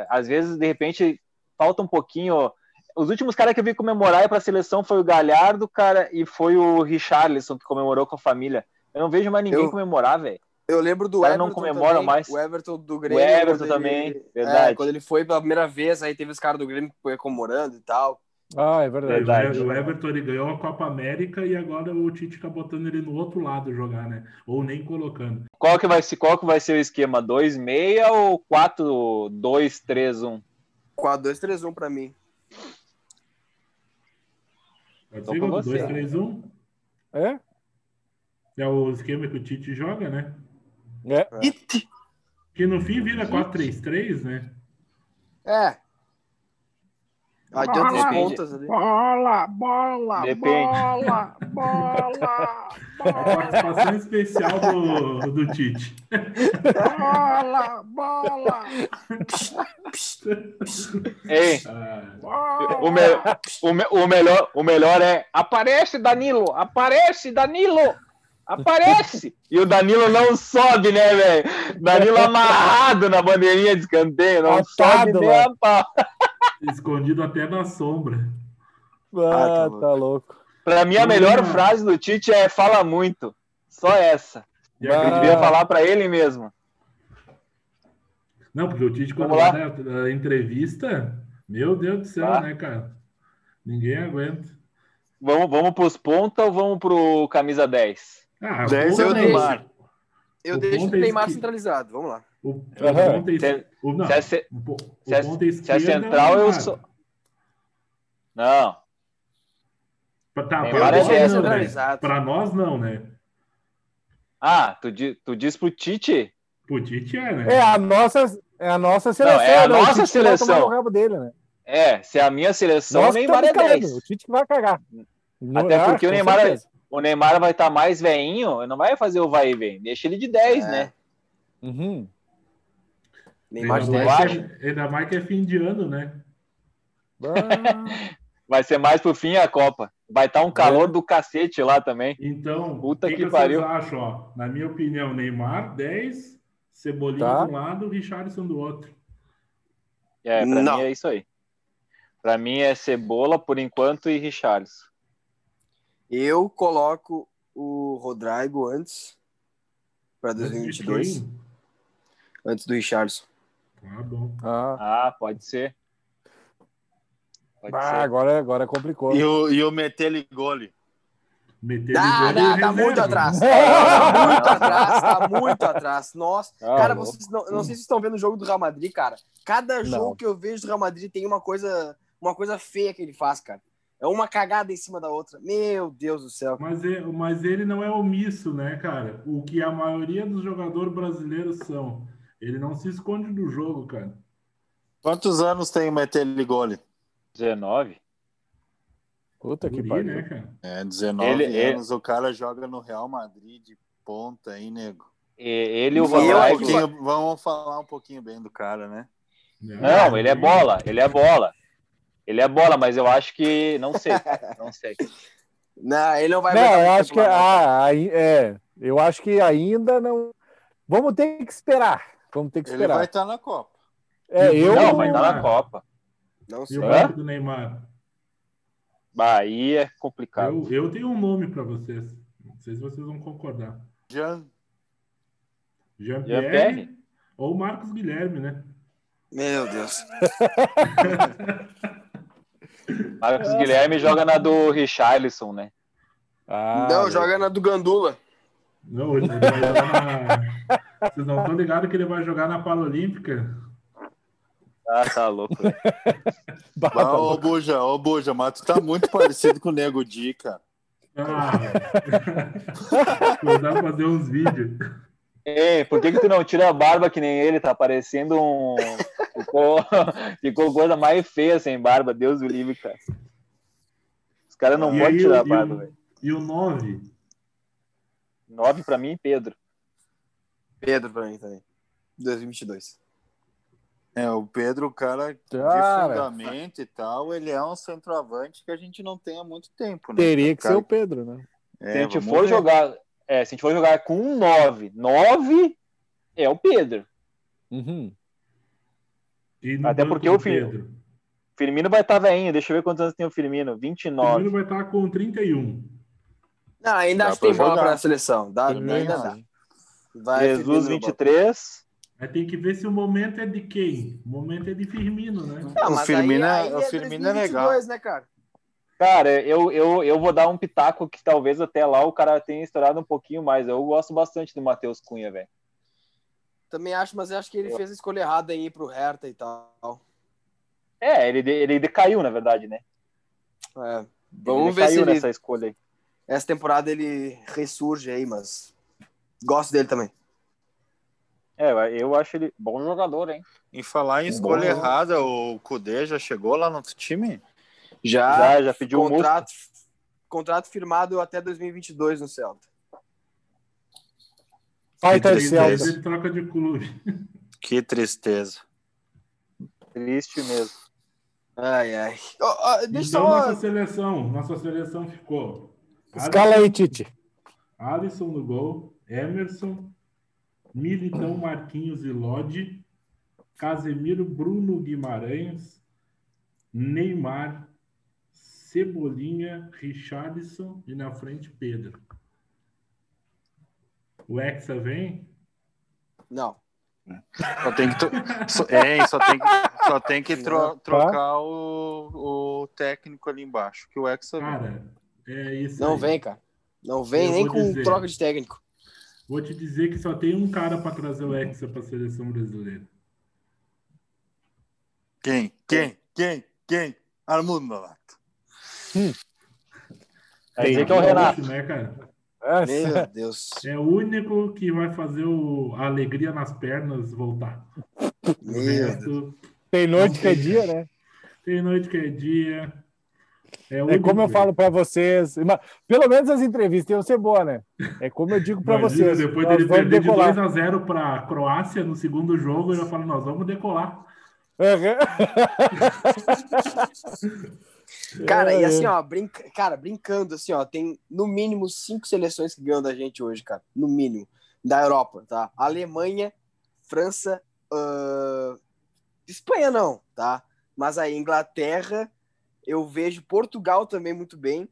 Às vezes, de repente, falta um pouquinho... Os últimos caras que eu vi comemorar pra seleção foi o Galhardo, cara, e foi o Richarlison, que comemorou com a família. Eu não vejo mais ninguém comemorar, velho. Eu lembro do Everton, não comemora também, mais. O Everton do Grêmio. O Everton também, verdade. Quando ele foi pela primeira vez, aí teve os caras do Grêmio comemorando e tal. Ah, é verdade. O Everton, ele ganhou a Copa América e agora o Tite tá botando ele no outro lado jogar, né? Ou nem colocando. Qual que vai ser o esquema? 2-6 ou 4-2-3-1? 4-2-3-1 pra mim. É 2-3-1? É? É o esquema que o Tite joga, né? É. Que no fim vira 4-3-3, né? É. Adianta as pontas ali. Bola, depende. bola. A participação especial do Tite. Bola. Ei, o melhor é aparece, Danilo! E o Danilo não sobe, né, velho? Danilo amarrado na bandeirinha de escanteio, não sobe nem a pau. Escondido até na sombra. Ah, tá louco. Pra mim, a melhor frase do Tite é fala muito. Só essa. Eu devia falar pra ele mesmo. Não, porque o Tite, quando vai na entrevista, meu Deus do céu, né, cara? Ninguém aguenta. Vamos pros ponta ou vamos pro camisa 10? Ah, 10 é o Neymar. Eu deixo o Neymar centralizado, vamos lá. Se é central, eu sou... Não. Tá, pra nós não, né? Ah, tu diz pro Tite? Pro Tite né? É a nossa seleção. Não, é a nossa seleção. Vai tomar o rabo dele, né? Se é a minha seleção, o Neymar é 10. O Tite vai cagar. Até porque o Neymar vai estar mais velhinho, não vai fazer o vai e vem. Deixa ele de 10, né? Uhum. Neymar de 10. Ainda mais que é fim de ano, né? Vai ser mais pro fim a Copa. Vai estar um calor do cacete lá também. Então, puta que pariu. Vocês acham, ó? Na minha opinião, Neymar 10, Cebolinha de um lado, Richarlison do outro. Pra mim é isso aí. Pra mim é Cebola, por enquanto, e Richarlison. Eu coloco o Rodrygo antes, para 2022. Antes do Richarlison. Ah, bom. Pode ser. Pode ser. Agora complicou. E o Meteligoli? Tá muito atrás. Tá muito atrás. Nossa, cara, vocês não sei se estão vendo o jogo do Real Madrid, cara. Cada jogo que eu vejo do Real Madrid tem uma coisa feia que ele faz, cara. É uma cagada em cima da outra. Meu Deus do céu. Mas ele não é omisso, né, cara? O que a maioria dos jogadores brasileiros são. Ele não se esconde do jogo, cara. Quantos anos tem o Meteligoli? 19. Puta que pariu, né, cara? 19 anos. O cara joga no Real Madrid de ponta, hein, nego? Ele e o Rodrygo... Vamos falar um pouquinho bem do cara, né? Não, ele é bola, mas eu acho que... Não sei. Não, ele não vai... Não, eu acho que... eu acho que ainda não... Vamos ter que esperar. Ele vai estar na Copa. Não, vai estar na Copa. Não sei. E o banco do Neymar? Bahia, complicado. Eu tenho um nome para vocês. Não sei se vocês vão concordar. Jean-Pierre ou Marcos Guilherme, né? Meu Deus. Marcos Guilherme joga na do Richarlison, né? Ah, não, meu. Joga na do Gandula. Não, ele vai jogar na... Vocês não estão ligados que ele vai jogar na Paralímpica? Ah, tá louco. Ô, Buja, mas tu tá muito parecido com o Nego Di, cara. Ah, vou dar pra fazer uns vídeos. Ei, por que tu não tira a barba que nem ele? Tá parecendo um... Ficou coisa mais feia sem barba, Deus do livre, cara. Os caras não podem tirar a barba, velho. E o 9? 9 pra mim, Pedro. Pedro pra mim também. 2022. É, o Pedro, o cara de fundamento e tal, ele é um centroavante que a gente não tem há muito tempo, né? Teria que ser o Pedro, né? É, se a gente for jogar com um 9 é o Pedro. Uhum. Até porque o Firmino vai estar velhinho. Deixa eu ver quantos anos tem o Firmino. 29. O Firmino vai estar com 31. Não, ainda acho que tem bola para a seleção. Vai, Jesus, Firmino, 23. Aí tem que ver se o momento é de quem. O momento é de Firmino, né? Não, mas o Firmino é legal. Né, cara, eu vou dar um pitaco que talvez até lá o cara tenha estourado um pouquinho mais. Eu gosto bastante do Matheus Cunha, velho. Também acho, mas eu acho que ele fez a escolha errada aí pro Hertha e tal. É, ele decaiu, na verdade, né? É, vamos ver se ele... nessa escolha aí. Essa temporada ele ressurge aí, mas gosto dele também. É, eu acho ele bom jogador, hein? Em falar em escolha errada, o Kudê já chegou lá no outro time? Já pediu um contrato firmado até 2022 no Celta. Ai, tá ele troca de clube. Que tristeza. Triste mesmo. Ai, ai. Nossa seleção ficou. Escala aí, Tite. Alisson no gol, Emerson, Militão, Marquinhos e Lodi, Casemiro, Bruno Guimarães, Neymar, Cebolinha, Richarlison e na frente Pedro. O Hexa vem? Não. Só tem que trocar o técnico ali embaixo, que o Hexa vem. Cara, é isso. Não aí. Vem, cara. Não vem eu nem com dizer, troca de técnico. Vou te dizer que só tem um cara para trazer o Hexa para a seleção brasileira. Quem? Armando Novato. Aí é que é o Renato. Né, cara? Meu Deus. É o único que vai fazer a alegria nas pernas voltar. Tem noite que é dia, né? Tem noite que é dia. É como eu falo pra vocês. Pelo menos as entrevistas iam ser boas, né? É como eu digo pra vocês. Depois dele perder de 2-0 pra Croácia no segundo jogo, eu falo, nós vamos decolar. Cara, e assim, ó, brincando, assim, ó, tem no mínimo 5 seleções que ganham da gente hoje, cara, no mínimo, da Europa, tá? Alemanha, França, Espanha não, tá? Mas aí, Inglaterra, eu vejo Portugal também muito bem,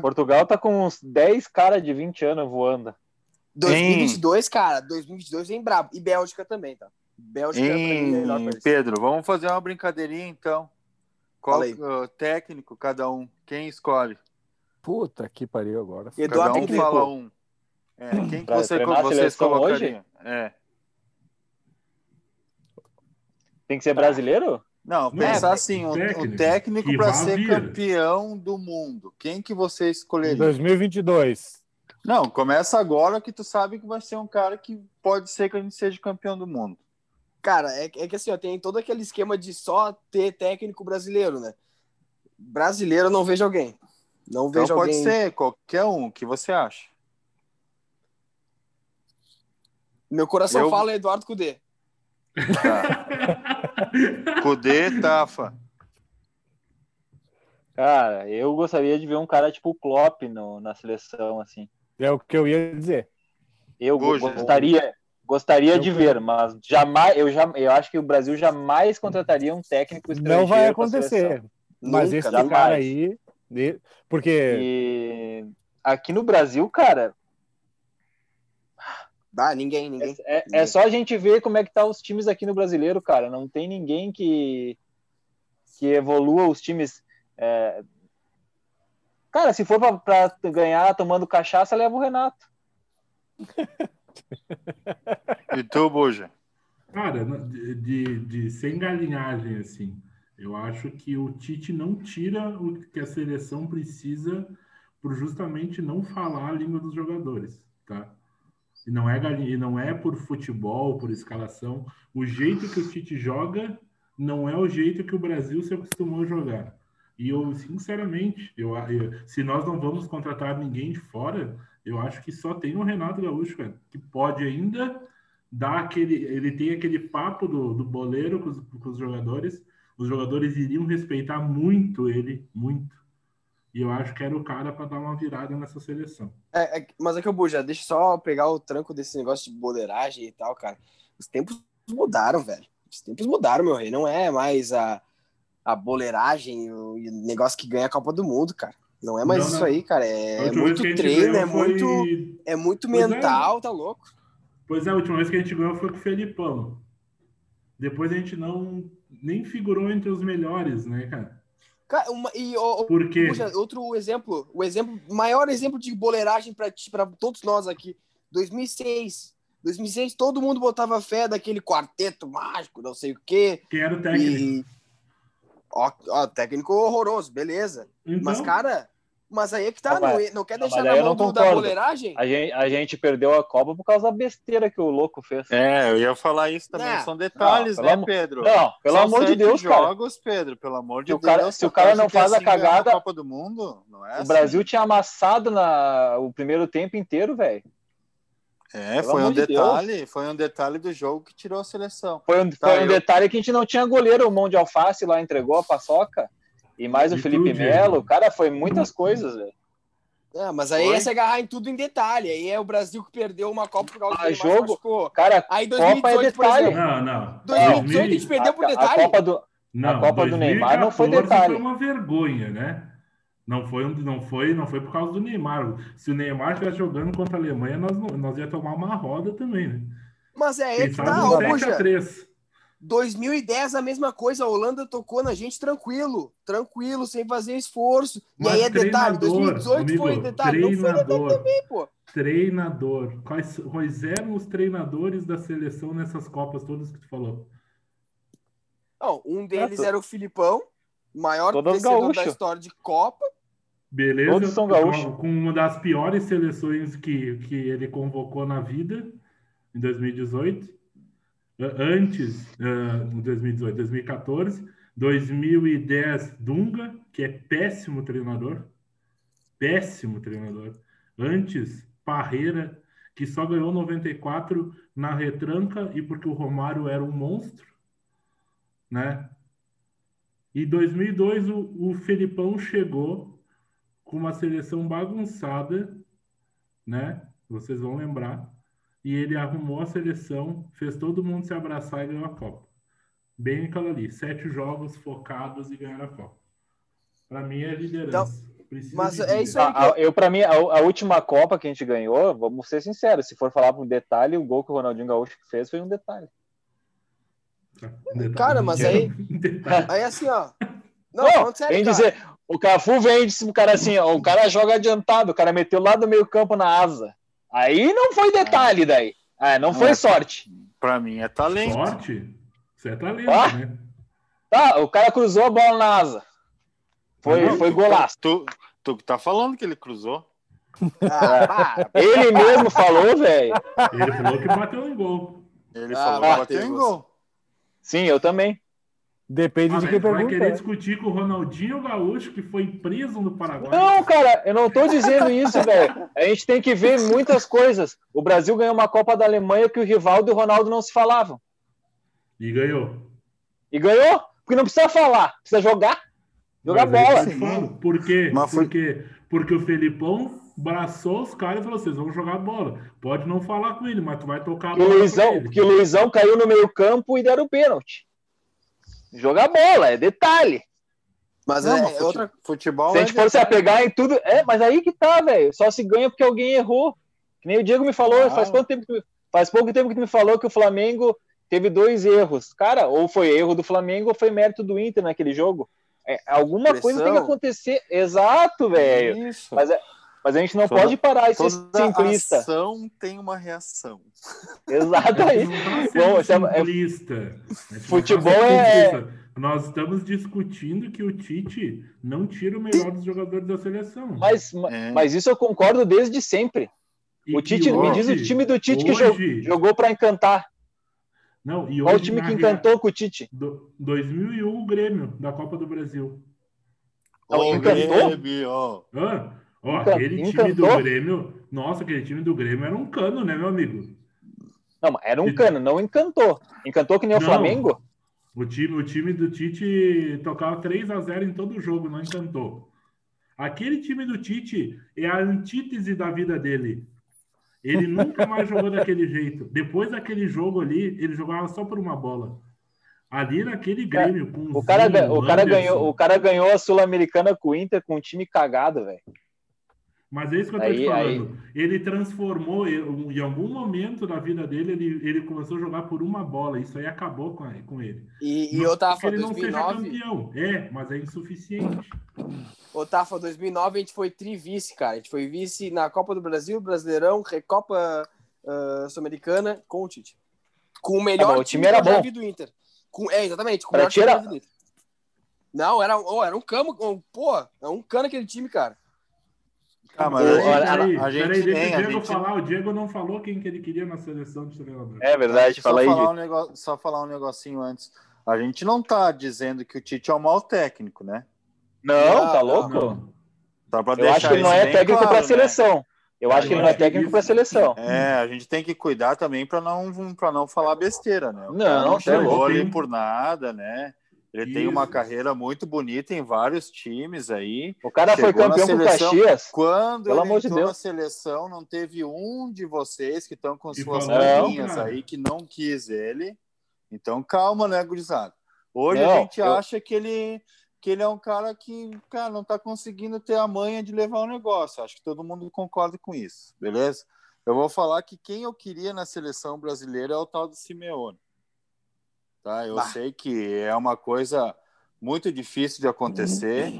Portugal tá com uns 10 caras de 20 anos voando. 2022, cara, 2022 vem brabo, e Bélgica também, tá? Bélgica é Pedro, vamos fazer uma brincadeirinha então. Qual técnico, cada um? Quem escolhe? Puta que pariu agora. Eduardo, cada um fala um. É, quem que vocês colocariam? É. Tem que ser brasileiro? Não, pensar assim, o técnico para ser campeão do mundo. Quem que você escolheria? 2022. Não, começa agora que tu sabe que vai ser um cara que pode ser que a gente seja campeão do mundo. Cara, é que assim, ó, tem todo aquele esquema de só ter técnico brasileiro, né? Brasileiro, não vejo alguém. Não vejo então alguém. Pode ser qualquer um, o que você acha? Meu coração fala Eduardo Cudê. Tá. Cudê, Tafa. Cara, eu gostaria de ver um cara tipo o Klopp na seleção, assim. É o que eu ia dizer. Eu gostaria... Gostaria de ver, mas jamais, eu acho que o Brasil jamais contrataria um técnico estrangeiro. Não vai acontecer. Mas esse cara aí Porque... E aqui no Brasil, cara... Ah, ninguém. É só a gente ver como é que tá os times aqui no Brasileiro, cara. Não tem ninguém que evolua os times. É... Cara, se for pra ganhar tomando cachaça, leva o Renato. E tu, Buja? Cara, de sem galinhagem, assim, eu acho que o Tite não tira o que a seleção precisa por justamente não falar a língua dos jogadores, tá? E não é por futebol, por escalação. O jeito que o Tite joga não é o jeito que o Brasil se acostumou a jogar. E eu, sinceramente, se nós não vamos contratar ninguém de fora, eu acho que só tem o Renato Gaúcho, cara, que pode ainda dar aquele... Ele tem aquele papo do boleiro com os jogadores. Os jogadores iriam respeitar muito ele, muito. E eu acho que era o cara para dar uma virada nessa seleção. Mas é que, Buja, deixa só pegar o tranco desse negócio de boleiragem e tal, cara. Os tempos mudaram, velho. Os tempos mudaram, meu rei. Não é mais a boleiragem, o negócio que ganha a Copa do Mundo, cara. Não é mais isso aí, cara. É muito treino, é muito mental, tá louco? Pois é, a última vez que a gente ganhou foi com o Felipão. Depois a gente nem figurou entre os melhores, né, cara? Porque outro exemplo, maior exemplo de boleiragem para todos nós aqui, 2006, todo mundo botava fé daquele quarteto mágico, não sei o quê. Quem era o técnico? Técnico horroroso, beleza. Então... Mas, cara, aí é que tá, não quer deixar na mão da boleiragem? A gente perdeu a Copa por causa da besteira que o louco fez. É, eu ia falar isso também, são detalhes, né, Pedro? Não, pelo amor de Deus, cara. Jogos, Pedro, pelo amor de Deus. Se o cara não faz a cagada... Copa do Mundo, não é assim. O Brasil tinha amassado o primeiro tempo inteiro, velho. É, foi um detalhe do jogo que tirou a seleção. Foi um detalhe que a gente não tinha goleiro, o mão de alface lá entregou a paçoca, e mais o Felipe Melo, cara, foi muitas coisas, velho. É, mas aí é se agarrar em tudo em detalhe, aí é o Brasil que perdeu uma Copa por causa do Neymar, machucou. Cara, aí 2018, Copa é detalhe. Exemplo, não. 2018 a gente perdeu por detalhe. A Copa do Neymar não foi detalhe. Foi uma vergonha, né? Não foi por causa do Neymar. Se o Neymar estivesse jogando contra a Alemanha, nós ia tomar uma roda também, né? Mas é ele que tá, Buja. 2010, a mesma coisa. A Holanda tocou na gente tranquilo, sem fazer esforço. Mas e aí é detalhe. 2018 amigo, foi detalhe. Não foi detalhe também, pô. Treinador. Quais eram os treinadores da seleção nessas Copas todas que tu falou? Não, um deles era o Felipão. Maior torcedor da história de Copa. Beleza. Todos são gaúchos. Com uma das piores seleções que ele convocou na vida, em 2018. Antes, em 2018, 2014. 2010, Dunga, que é péssimo treinador. Péssimo treinador. Antes, Parreira, que só ganhou 94 na retranca e porque o Romário era um monstro, né? Em 2002, o Felipão chegou com uma seleção bagunçada, né? Vocês vão lembrar. E ele arrumou a seleção, fez todo mundo se abraçar e ganhou a Copa. Bem aquela ali. 7 jogos focados e ganharam a Copa. Para mim, é liderança. Então, mas é isso aí. Para mim, a última Copa que a gente ganhou, vamos ser sinceros, se for falar por um detalhe, o gol que o Ronaldinho Gaúcho fez foi um detalhe. Cara, mas aí assim, ó. Não, sério, vem dizer, o Cafu vende o cara assim, ó, o cara joga adiantado, o cara meteu lá do meio campo na asa. Aí não foi detalhe daí. Ah, não foi sorte. Pra mim é talento. Sorte? Você é talento, né? Tá, o cara cruzou a bola na asa. Foi golaço. Tu tá falando que ele cruzou? Ele mesmo falou, velho. Ele falou que bateu em gol. Ele falou que bateu em gol. Sim, eu também. Depende de quem pergunta. Vai querer discutir com o Ronaldinho Gaúcho, que foi preso no Paraguai. Não, cara, eu não tô dizendo isso, velho. A gente tem que ver muitas coisas. O Brasil ganhou uma Copa da Alemanha que o Rivaldo e o Ronaldo não se falavam. E ganhou? Porque não precisa falar, precisa jogar. Jogar bola. Por quê? Porque o Felipão braçou os caras e falou, vocês vão jogar bola. Pode não falar com ele, mas tu vai tocar a bola. Porque o Luizão caiu no meio campo e deram o pênalti. Jogar bola, é detalhe. Mas não, é outra futebol. Se a gente for se apegar em tudo. É, mas aí que tá, velho. Só se ganha porque alguém errou. Que nem o Diego me falou, faz pouco tempo que tu me falou que o Flamengo teve 2 erros. Cara, ou foi erro do Flamengo ou foi mérito do Inter naquele jogo. É, alguma coisa tem que acontecer. Exato, velho. Mas a gente não pode parar e ser simplista. Ação tem uma reação. Exato aí. Simplista. Futebol é. Nós estamos discutindo que o Tite não tira o melhor dos jogadores da seleção. Mas isso eu concordo desde sempre. O Tite, hoje, me diz o time do Tite hoje, que jogou para encantar. Não, e hoje, qual o time que encantou com o Tite? 2001, o Grêmio, da Copa do Brasil. Oh, encantou? Grêmio, time do Grêmio... Nossa, aquele time do Grêmio era um cano, né, meu amigo? Não, era um cano, não encantou. Encantou que nem o Flamengo? O time do Tite tocava 3-0 em todo jogo, não encantou. Aquele time do Tite é a antítese da vida dele. Ele nunca mais jogou daquele jeito. Depois daquele jogo ali, ele jogava só por uma bola. Ali naquele Grêmio, com o cara ganhou a Sul-Americana com o Inter, com um time cagado, velho. Mas é isso que eu tô te falando. Aí. Ele transformou, em algum momento da vida dele, ele começou a jogar por uma bola. Isso aí acabou com ele. E não, Otafa, ele 2009... não seja campeão. É, mas é insuficiente. Otafa, 2009 a gente foi trivice, cara. A gente foi vice na Copa do Brasil, Brasileirão, Recopa Sul-Americana com o Tite. Com o melhor time do Inter. Exatamente. Com o melhor time do Inter. Não, era um cano. É um cano aquele time, cara. Ah, mas o Diego não falou quem que ele queria na seleção de treinador. É verdade, só falar um negocinho antes. A gente não tá dizendo que o Tite é um mau técnico, né? Não, tá louco? Não. Eu acho que ele não é técnico pra seleção. Eu acho que ele não é técnico pra seleção. É, a gente tem que cuidar também pra não falar besteira, né? Não chegou ali por nada, né? Ele tem uma carreira muito bonita em vários times aí. O cara foi campeão com o Caxias. Quando ele entrou na seleção, não teve um de vocês que estão com suas maninhas aí que não quis ele. Então, calma, né, gurizada? Hoje a gente acha que ele é um cara que, cara, não está conseguindo ter a manha de levar o negócio. Acho que todo mundo concorda com isso, beleza? Eu vou falar que quem eu queria na seleção brasileira é o tal do Simeone. Tá, eu sei que é uma coisa muito difícil de acontecer,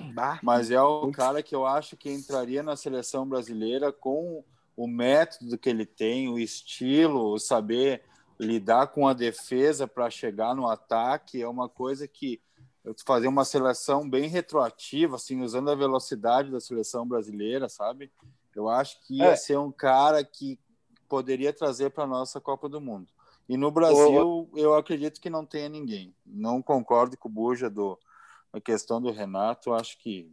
mas é o cara que eu acho que entraria na seleção brasileira com o método que ele tem, o estilo, o saber lidar com a defesa para chegar no ataque. É uma coisa que fazer uma seleção bem retroativa, assim, usando a velocidade da seleção brasileira, sabe? Eu acho que ia ser um cara que poderia trazer para a nossa Copa do Mundo. E no Brasil, eu acredito que não tenha ninguém. Não concordo com o Buja na questão do Renato. Acho que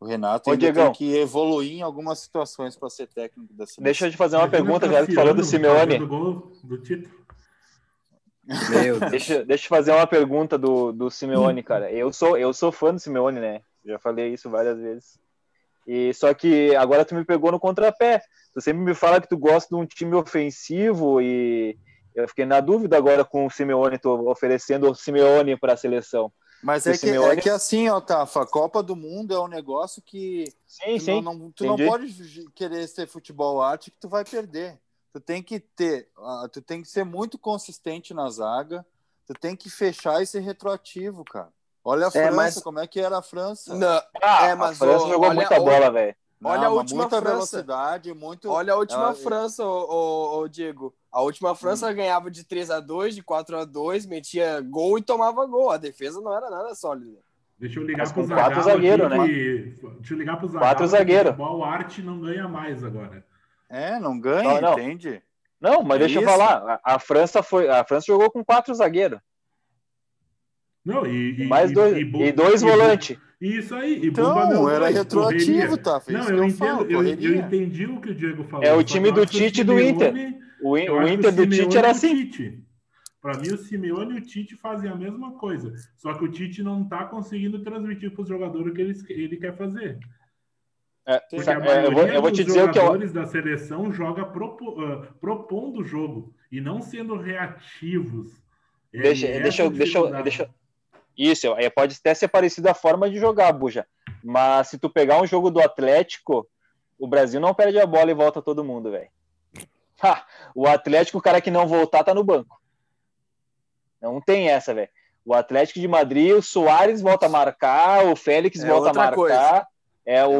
o Renato ainda tem que evoluir em algumas situações para ser técnico da seleção. Deixa eu te fazer uma pergunta, já que tu falou do Simeone. Deixa eu fazer uma pergunta do Simeone, cara. Eu sou fã do Simeone, né? Já falei isso várias vezes. E só que agora tu me pegou no contrapé. Tu sempre me fala que tu gosta de um time ofensivo e... Eu fiquei na dúvida agora com o Simeone, estou oferecendo o Simeone para a seleção. Mas é que assim, ó, Tafa, a Copa do Mundo é um negócio que sim, tu não pode querer ser futebol arte que tu vai perder. Tu tem que ser muito consistente na zaga, tu tem que fechar e ser retroativo, cara. Olha a França, como é que era a França? Não. A França jogou muita bola, velho. Olha a última França. Olha a última França, ô Diego. A última França ganhava de 3-2, de 4-2, metia gol e tomava gol. A defesa não era nada sólida. Deixa eu ligar pro Zagallo. 4 zagueiros, né? Deixa eu ligar pro Zagallo. 4 zagueiros. O Arte não ganha mais agora. É, não ganha, não. Entende? Não, mas deixa eu falar. A França jogou com 4 zagueiros. Não, e dois volantes. Isso aí. Então, era retroativo, tá? Não, eu entendi o que o Diego falou. É o time do Tite e do Inter. O Inter do Tite era assim. Para mim, o Simeone e o Tite fazem a mesma coisa. Só que o Tite não está conseguindo transmitir para os jogadores o que ele quer fazer. Eu vou te dizer que os jogadores da seleção jogam propondo o jogo e não sendo reativos. Deixa eu Isso, pode até ser parecida a forma de jogar, Buja. Mas se tu pegar um jogo do Atlético, o Brasil não perde a bola e volta todo mundo, velho. O Atlético, o cara que não voltar, tá no banco. Não tem essa, velho. O Atlético de Madrid, o Soares volta a marcar, o Félix volta a marcar. Coisa.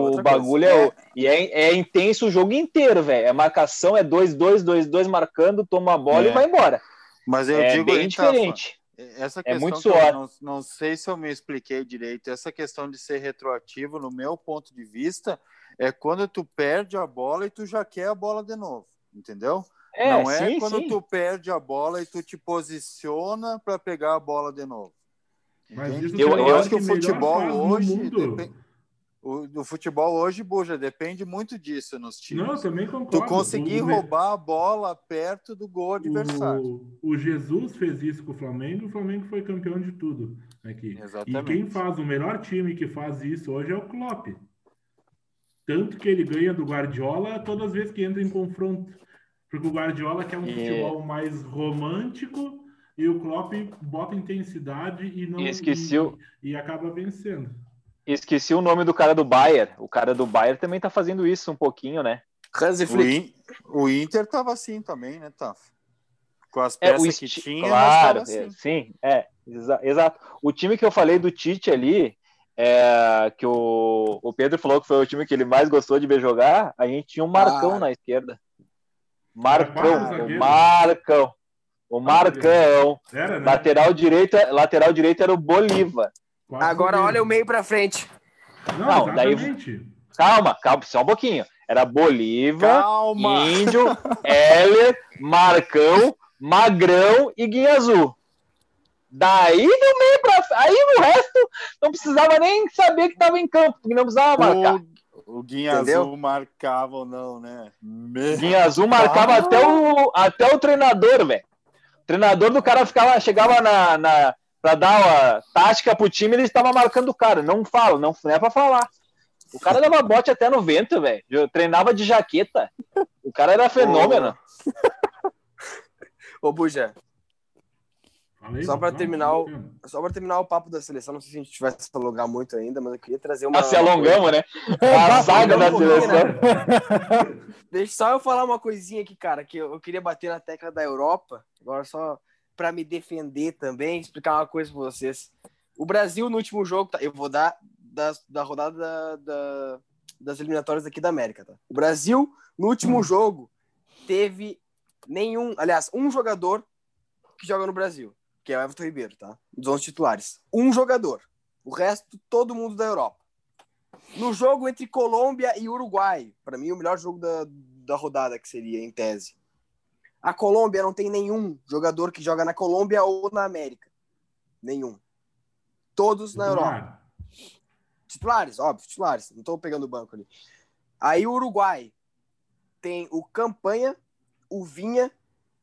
O bagulho coisa. É intenso o jogo inteiro, velho. É marcação, é 2-2-2-2 marcando, toma a bola e vai embora. Mas eu digo bem aí, diferente. Essa questão muito suor. Não sei se eu me expliquei direito. Essa questão de ser retroativo, no meu ponto de vista, é quando tu perde a bola e tu já quer a bola de novo, entendeu? Não é quando tu perde a bola e tu te posiciona para pegar a bola de novo. Mas isso eu acho que o futebol hoje o futebol hoje, Buja, depende muito disso nos times. Não, eu também concordo. Tu conseguir roubar a bola perto do gol adversário. O Jesus fez isso com o Flamengo foi campeão de tudo aqui. Exatamente. E quem faz o melhor time que faz isso hoje é o Klopp. Tanto que ele ganha do Guardiola todas as vezes que entra em confronto. Porque o Guardiola quer um futebol mais romântico e o Klopp bota intensidade e não e acaba vencendo. Esqueci o nome do cara do Bayern. O cara do Bayern também tá fazendo isso um pouquinho, né? O Inter tava assim também, né, Taf? Com as peças que tinha, claro, mas tava assim. Exato. O time que eu falei do Tite ali, que o Pedro falou que foi o time que ele mais gostou de ver jogar, a gente tinha um Marcão na esquerda. Marcão. Era, né? Lateral direito era o Bolívar. Agora olha o meio pra frente. Não, daí... Calma, só um pouquinho. Era Bolívar, Índio, Heller, Marcão, Magrão e Guia Azul. Daí no meio pra frente. Aí no resto não precisava nem saber que tava em campo, porque não precisava marcar. O Guinha Azul marcava ou não, né? Guinha Azul marcava até o treinador, velho. O treinador do cara chegava pra dar a tática pro time, ele estava marcando o cara. Não é pra falar. O cara dava bote até no vento, velho. Treinava de jaqueta. O cara era fenômeno. Ô, Buja. Só para terminar o papo da seleção, não sei se a gente vai se alongar muito ainda, mas eu queria trazer uma... se alongamos, né? A saga da seleção. Deixa só eu falar uma coisinha aqui, cara, que eu queria bater na tecla da Europa, agora só para me defender também, explicar uma coisa para vocês. O Brasil, no último jogo, eu vou dar da rodada das eliminatórias aqui da América, tá? O Brasil, no último jogo, teve um jogador que joga no Brasil, que é o Everton Ribeiro, tá? Dos 11 titulares. Um jogador. O resto, todo mundo da Europa. No jogo entre Colômbia e Uruguai, para mim, o melhor jogo da rodada, que seria, em tese. A Colômbia não tem nenhum jogador que joga na Colômbia ou na América. Nenhum. Todos na Europa. Titulares, óbvio, titulares. Não tô pegando o banco ali. Aí o Uruguai tem o Campanha, o Vinha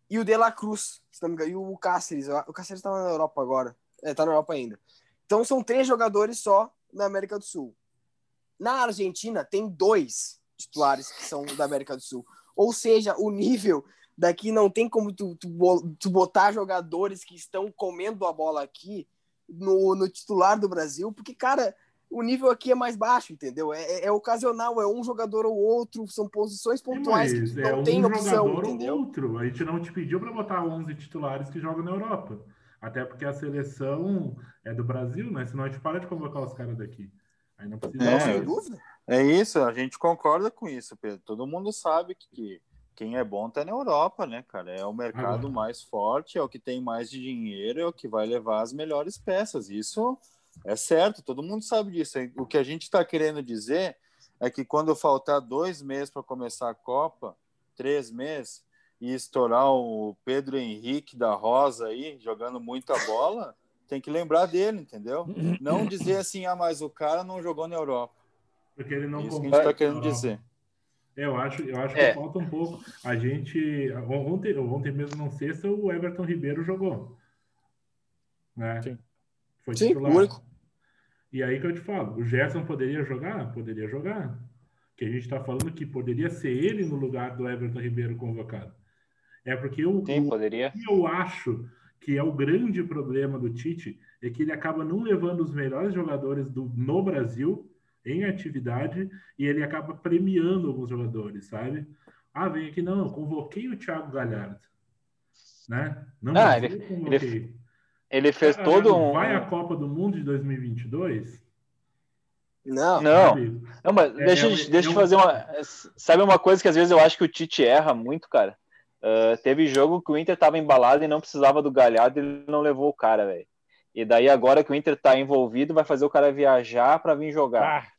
e o De La Cruz, se não me engano, e o Cáceres. O Cáceres tá na Europa agora. Tá na Europa ainda. Então são 3 jogadores só na América do Sul. Na Argentina tem 2 titulares que são da América do Sul. Ou seja, o nível daqui não tem como tu botar jogadores que estão comendo a bola aqui no titular do Brasil, porque, cara, o nível aqui é mais baixo, entendeu? É ocasional, é um jogador ou outro, são posições pontuais que não tem opção, jogador, entendeu? Outro. A gente não te pediu para botar 11 titulares que jogam na Europa, até porque a seleção é do Brasil, né? Senão a gente para de convocar os caras daqui. Aí não precisa. Não, sem dúvida. É isso, a gente concorda com isso, Pedro. Todo mundo sabe que quem é bom tá na Europa, né, cara? É o mercado mais forte, é o que tem mais de dinheiro, é o que vai levar as melhores peças. Isso... é certo, todo mundo sabe disso. O que a gente está querendo dizer é que quando faltar 2 meses para começar a Copa, 3 meses, e estourar o Pedro Henrique da Rosa aí, jogando muita bola, tem que lembrar dele, entendeu? Não dizer assim, mas o cara não jogou na Europa. Porque ele não isso que a gente está querendo dizer. Eu acho que falta um pouco. A gente... Ontem mesmo, não sexta, o Everton Ribeiro jogou. Né? Sim. Foi titular. Único. E aí que eu te falo, o Gerson poderia jogar? Poderia jogar. Que a gente está falando que poderia ser ele no lugar do Everton Ribeiro convocado. É porque eu acho que é o grande problema do Tite é que ele acaba não levando os melhores jogadores no Brasil em atividade, e ele acaba premiando alguns jogadores, sabe? Ah, vem aqui, não, convoquei o Thiago Galhardo, né? Ele fez todo um... Vai à Copa do Mundo de 2022? Não, mas deixa eu fazer uma... Sabe uma coisa que às vezes eu acho que o Tite erra muito, cara? Teve jogo que o Inter tava embalado e não precisava do Galhardo, ele não levou o cara, velho. E daí agora que o Inter tá envolvido, vai fazer o cara viajar pra vir jogar.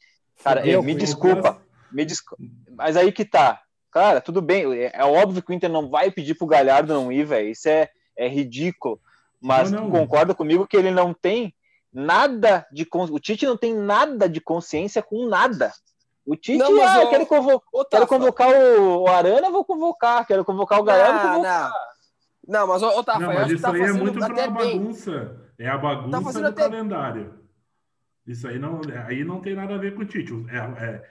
Me desculpa. Mas aí que tá. Cara, tudo bem. É óbvio que o Inter não vai pedir pro Galhardo não ir, velho. Isso é ridículo. Mas tu concorda comigo que ele não tem nada de... O Tite não tem nada de consciência com nada. O Tite, quero convocar o Arana, vou convocar. Quero convocar o Galhardo, vou convocar. Não, mas o Tafa, eu acho que tá fazendo muito até bem. Bagunça. É a bagunça do calendário. Isso aí não tem nada a ver com o Tite.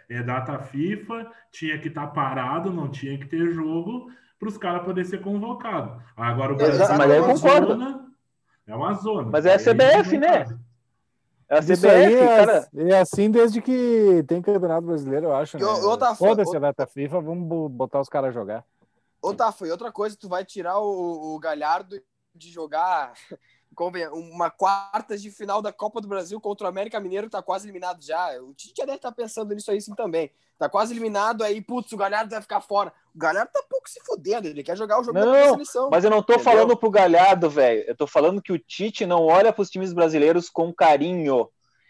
É data FIFA, tinha que estar parado, não tinha que ter jogo para os caras poderem ser convocados. Agora o Brasil é uma zona. Mas é a CBF, né? É a CBF, cara. É assim desde que tem campeonato brasileiro, eu acho. Foda-se a data FIFA, vamos botar os caras a jogar. Outra coisa, tu vai tirar o Galhardo de jogar... uma quartas de final da Copa do Brasil contra o América Mineiro, que tá quase eliminado já. O Tite já deve estar pensando nisso aí sim também. Tá quase eliminado aí, putz, o Galhardo vai ficar fora. O Galhardo tá pouco se fodendo, ele quer jogar o jogo da seleção. Mas eu não tô falando pro Galhardo, velho. Eu tô falando que o Tite não olha pros times brasileiros com carinho.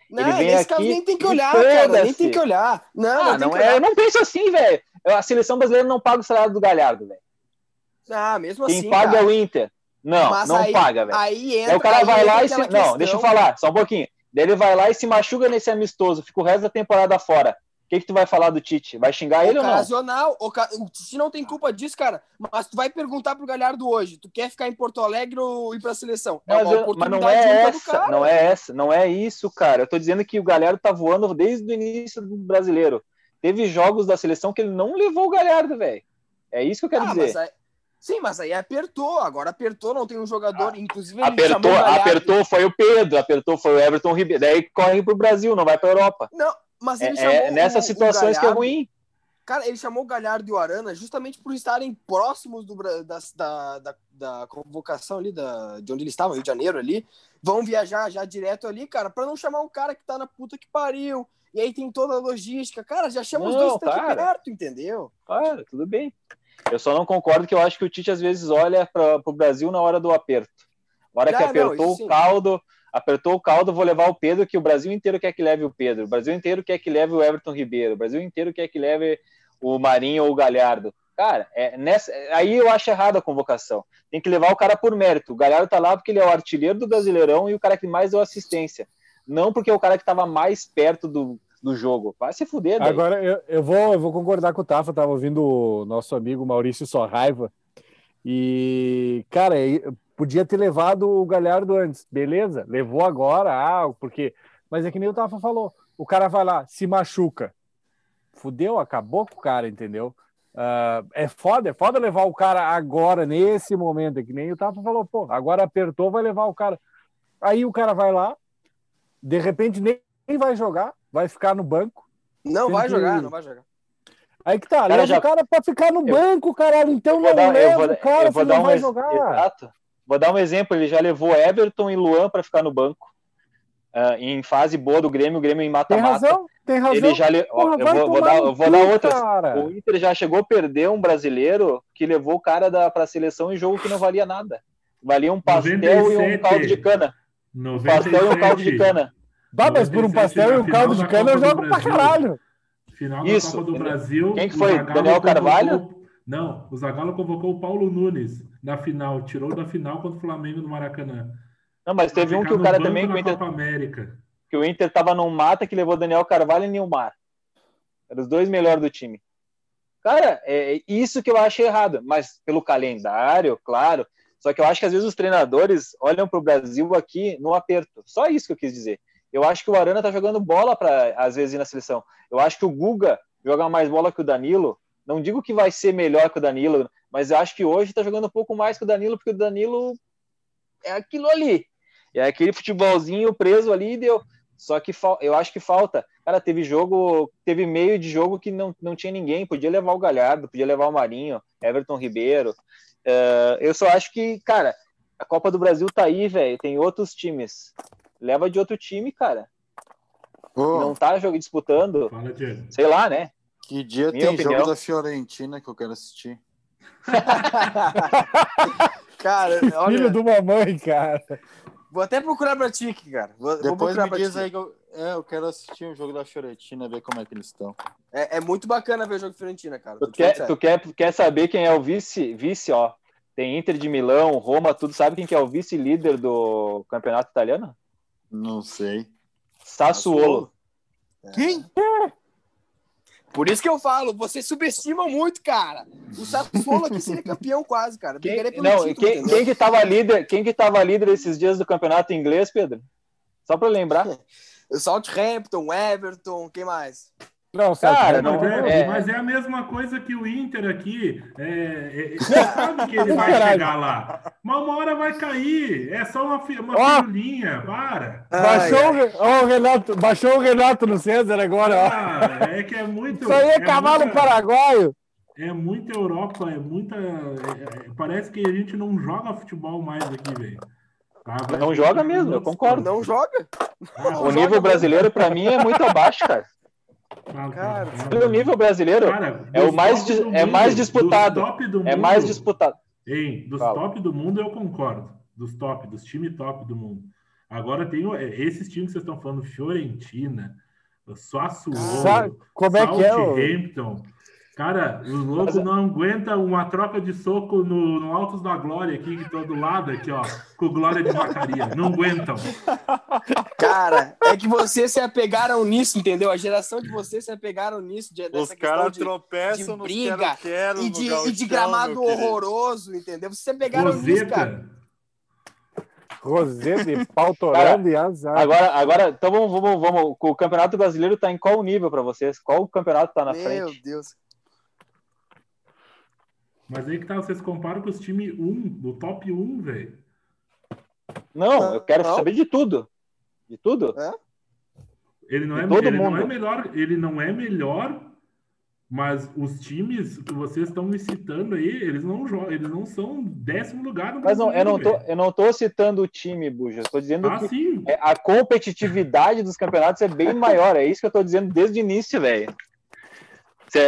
Não, ele vem aqui, nem tem que olhar, cara, nem tem que olhar. Não, eu não penso assim, velho. A seleção brasileira não paga o salário do Galhardo, velho. Ah, mesmo assim, quem paga é o Inter. Não, mas não aí, paga, velho. Aí o cara vai lá e se... Não, deixa eu falar, só um pouquinho. Daí ele vai lá e se machuca nesse amistoso, fica o resto da temporada fora. O que tu vai falar do Tite? Vai xingar ele ou não? Ocasional. O Tite não tem culpa disso, cara. Mas tu vai perguntar pro Galhardo hoje, tu quer ficar em Porto Alegre ou ir pra seleção? Mas não é essa, cara, não é essa, não é isso, cara. Eu tô dizendo que o Galhardo tá voando desde o início do Brasileiro. Teve jogos da seleção que ele não levou o Galhardo, velho. É isso que eu quero dizer. Sim, mas aí apertou, não tem um jogador, inclusive... Apertou foi o Pedro, apertou foi o Everton Ribeiro, daí corre pro Brasil, não vai pra Europa. Não, mas ele chamou nessas situações que é ruim. Cara, ele chamou o Galhardo e o Arana justamente por estarem próximos da convocação ali, de onde eles estavam, Rio de Janeiro ali, vão viajar já direto ali, cara, pra não chamar um cara que tá na puta que pariu. E aí tem toda a logística, cara, já chama os dois que tá aqui perto, entendeu? Cara, tudo bem. Eu só não concordo que eu acho que o Tite às vezes olha para o Brasil na hora do aperto. Na hora que apertou o caldo, vou levar o Pedro, que o Brasil inteiro quer que leve o Pedro. O Brasil inteiro quer que leve o Everton Ribeiro. O Brasil inteiro quer que leve o Marinho ou o Galhardo. Cara, aí eu acho errado a convocação. Tem que levar o cara por mérito. O Galhardo tá lá porque ele é o artilheiro do Brasileirão e o cara que mais deu assistência. Não porque é o cara que estava mais perto do jogo. Vai se fuder, daí. Agora, eu vou concordar com o Tafa. Tava ouvindo o nosso amigo Maurício Sorraiva. E, cara, podia ter levado o Galhardo antes. Beleza, levou agora. Porque... Mas é que nem o Tafa falou. O cara vai lá, se machuca. Fudeu, acabou com o cara, entendeu? É foda levar o cara agora, nesse momento. É que nem o Tafa falou. Pô, agora apertou, vai levar o cara. Aí o cara vai lá. De repente, nem vai jogar. Vai ficar no banco? Não vai jogar. Aí que tá, leva o cara pra ficar no banco, caralho. Então não leva o cara que não vai jogar. Exato. Vou dar um exemplo, ele já levou Everton e Luan pra ficar no banco. Em fase boa do Grêmio, o Grêmio em mata-mata. Tem razão. Ele já vou dar outras. Cara. O Inter já chegou a perder um brasileiro que levou o cara pra seleção em jogo que não valia nada. Valia um pastel 97. E um caldo de cana. 97. Pastel e um caldo de cana. Dá, mas por um pastel e um caldo de cana eu jogo pra caralho. Final da Copa do Brasil. Quem que foi? Daniel Carvalho? Não, o Zagallo convocou o Paulo Nunes na final. Tirou da final contra o Flamengo no Maracanã. Não, mas teve um que o cara também... Que o Inter tava num mata que levou Daniel Carvalho e Neymar. Eram os dois melhores do time. Cara, é isso que eu acho errado. Mas pelo calendário, claro. Só que eu acho que às vezes os treinadores olham pro Brasil aqui no aperto. Só isso que eu quis dizer. Eu acho que o Arana tá jogando bola, às vezes, ir na seleção. Eu acho que o Guga joga mais bola que o Danilo. Não digo que vai ser melhor que o Danilo, mas eu acho que hoje tá jogando um pouco mais que o Danilo, porque o Danilo é aquilo ali. E é aquele futebolzinho preso ali e deu. Só que eu acho que falta. Cara, teve jogo, teve meio de jogo que não tinha ninguém. Podia levar o Galhardo, podia levar o Marinho, Everton Ribeiro. Eu só acho que, cara, a Copa do Brasil tá aí, velho. Tem outros times. Leva de outro time, cara. Oh. Não tá disputando. Fala, sei lá, né? Que dia minha tem opinião. Jogo da Fiorentina que eu quero assistir. Cara, olha... Filho de uma mãe, cara. Vou até procurar pra ti, cara. Depois me diz aí que eu quero assistir um jogo da Fiorentina, ver como é que eles estão. É muito bacana ver o jogo da Fiorentina, cara. Tu quer saber quem é o vice? Vice, ó. Tem Inter de Milão, Roma, tudo. Sabe quem que é o vice-líder do campeonato italiano? Não sei. Sassuolo. Quem? Por isso que eu falo, vocês subestimam muito, cara. O Sassuolo aqui seria campeão quase, cara. Quem que tava líder esses dias do campeonato inglês, Pedro? Só pra lembrar. O Southampton, Everton, quem mais? Não, cara, não, mas é a mesma coisa que o Inter aqui. Sabe que ele vai chegar lá. Mas uma hora vai cair. É só uma firulinha, para. Baixou o Renato no César agora. Ó. É que é muito. Isso aí é cavalo paraguaio. É muita Europa, é muita. Parece que a gente não joga futebol mais aqui, velho. Tá, não joga mesmo, eu concordo. Não joga. O nível brasileiro, pra mim, é muito abaixo, cara. Cara, o nível brasileiro, cara, é o mais, mais disputado. É mais disputado. Hein, dos top do mundo eu concordo. Dos times top do mundo. Agora tem esses times que vocês estão falando: Fiorentina, Sassuolo, Southampton. Cara, os loucos não aguentam uma troca de soco no Altos da Glória aqui, que tá do lado aqui, ó, com Glória de Macaria. Não aguentam. Cara, é que vocês se apegaram nisso, entendeu? A geração de vocês se apegaram nisso. Os caras tropeçam de briga, nos quero-quero, no gauchão, e de gramado horroroso, entendeu? Vocês se apegaram nisso, cara. Roseta e pau torando e azar. Agora então vamos. O Campeonato Brasileiro tá em qual nível pra vocês? Qual campeonato tá na frente? Meu Deus. Mas aí que tá, vocês comparam com os times 1, do top 1, velho. Não, eu quero saber de tudo. De tudo? É? Ele não é melhor, mas os times que vocês estão me citando aí, eles não são décimo lugar. Mas não, eu não tô citando o time, Buja. Eu tô dizendo que sim. A competitividade dos campeonatos é bem maior. É isso que eu tô dizendo desde o início, velho.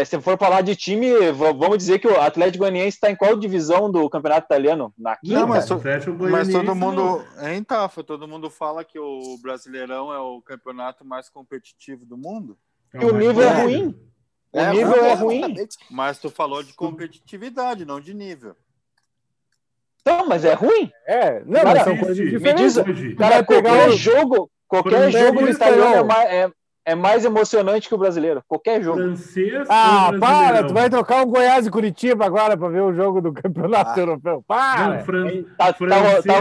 Se for falar de time, vamos dizer que o Atlético Goianiense está em qual divisão do campeonato italiano? Na quinta? Não, mas todo mundo... Hein, Tafa? Todo mundo fala que o Brasileirão é o campeonato mais competitivo do mundo. E o nível é ruim. O nível é ruim. Mas tu falou de competitividade, não de nível. Então, mas é ruim. É. Não, cara, são coisas diferentes. Me diz, cara, qualquer jogo no italiano é mais... É mais emocionante que o brasileiro. Qualquer jogo. Francês, para! Tu vai trocar o Goiás e Curitiba agora para ver o jogo do Campeonato Europeu. Para! Não, tá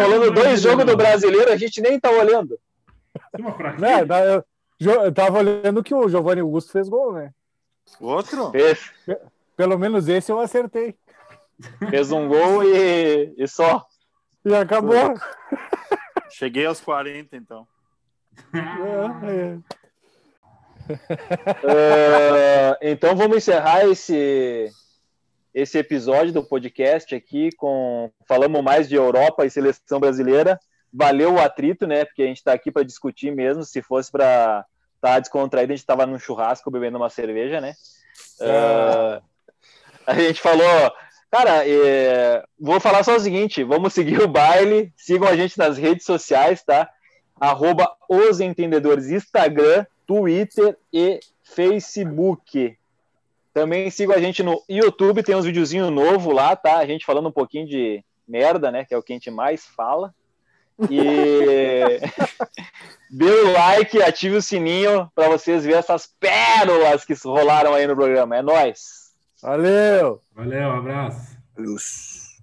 rolando dois jogos do brasileiro, a gente nem tá olhando. Eu tava olhando que o Giovanni Augusto fez gol, né? Outro? Fez. Pelo menos esse eu acertei. Fez um gol e só. E acabou. Cheguei aos 40, então. É. Então vamos encerrar esse episódio do podcast aqui falamos mais de Europa e seleção brasileira. Valeu o atrito, né? Porque a gente tá aqui para discutir mesmo. Se fosse para estar descontraído, a gente tava num churrasco bebendo uma cerveja, né? A gente falou, cara, vou falar só o seguinte: vamos seguir o baile, sigam a gente nas redes sociais, tá? @osentendedores, Instagram, Twitter e Facebook. Também siga a gente no YouTube, tem uns videozinhos novos lá, tá? A gente falando um pouquinho de merda, né? Que é o que a gente mais fala. E dê o like, ative o sininho pra vocês verem essas pérolas que rolaram aí no programa. É nóis! Valeu! Valeu, abraço! Deus.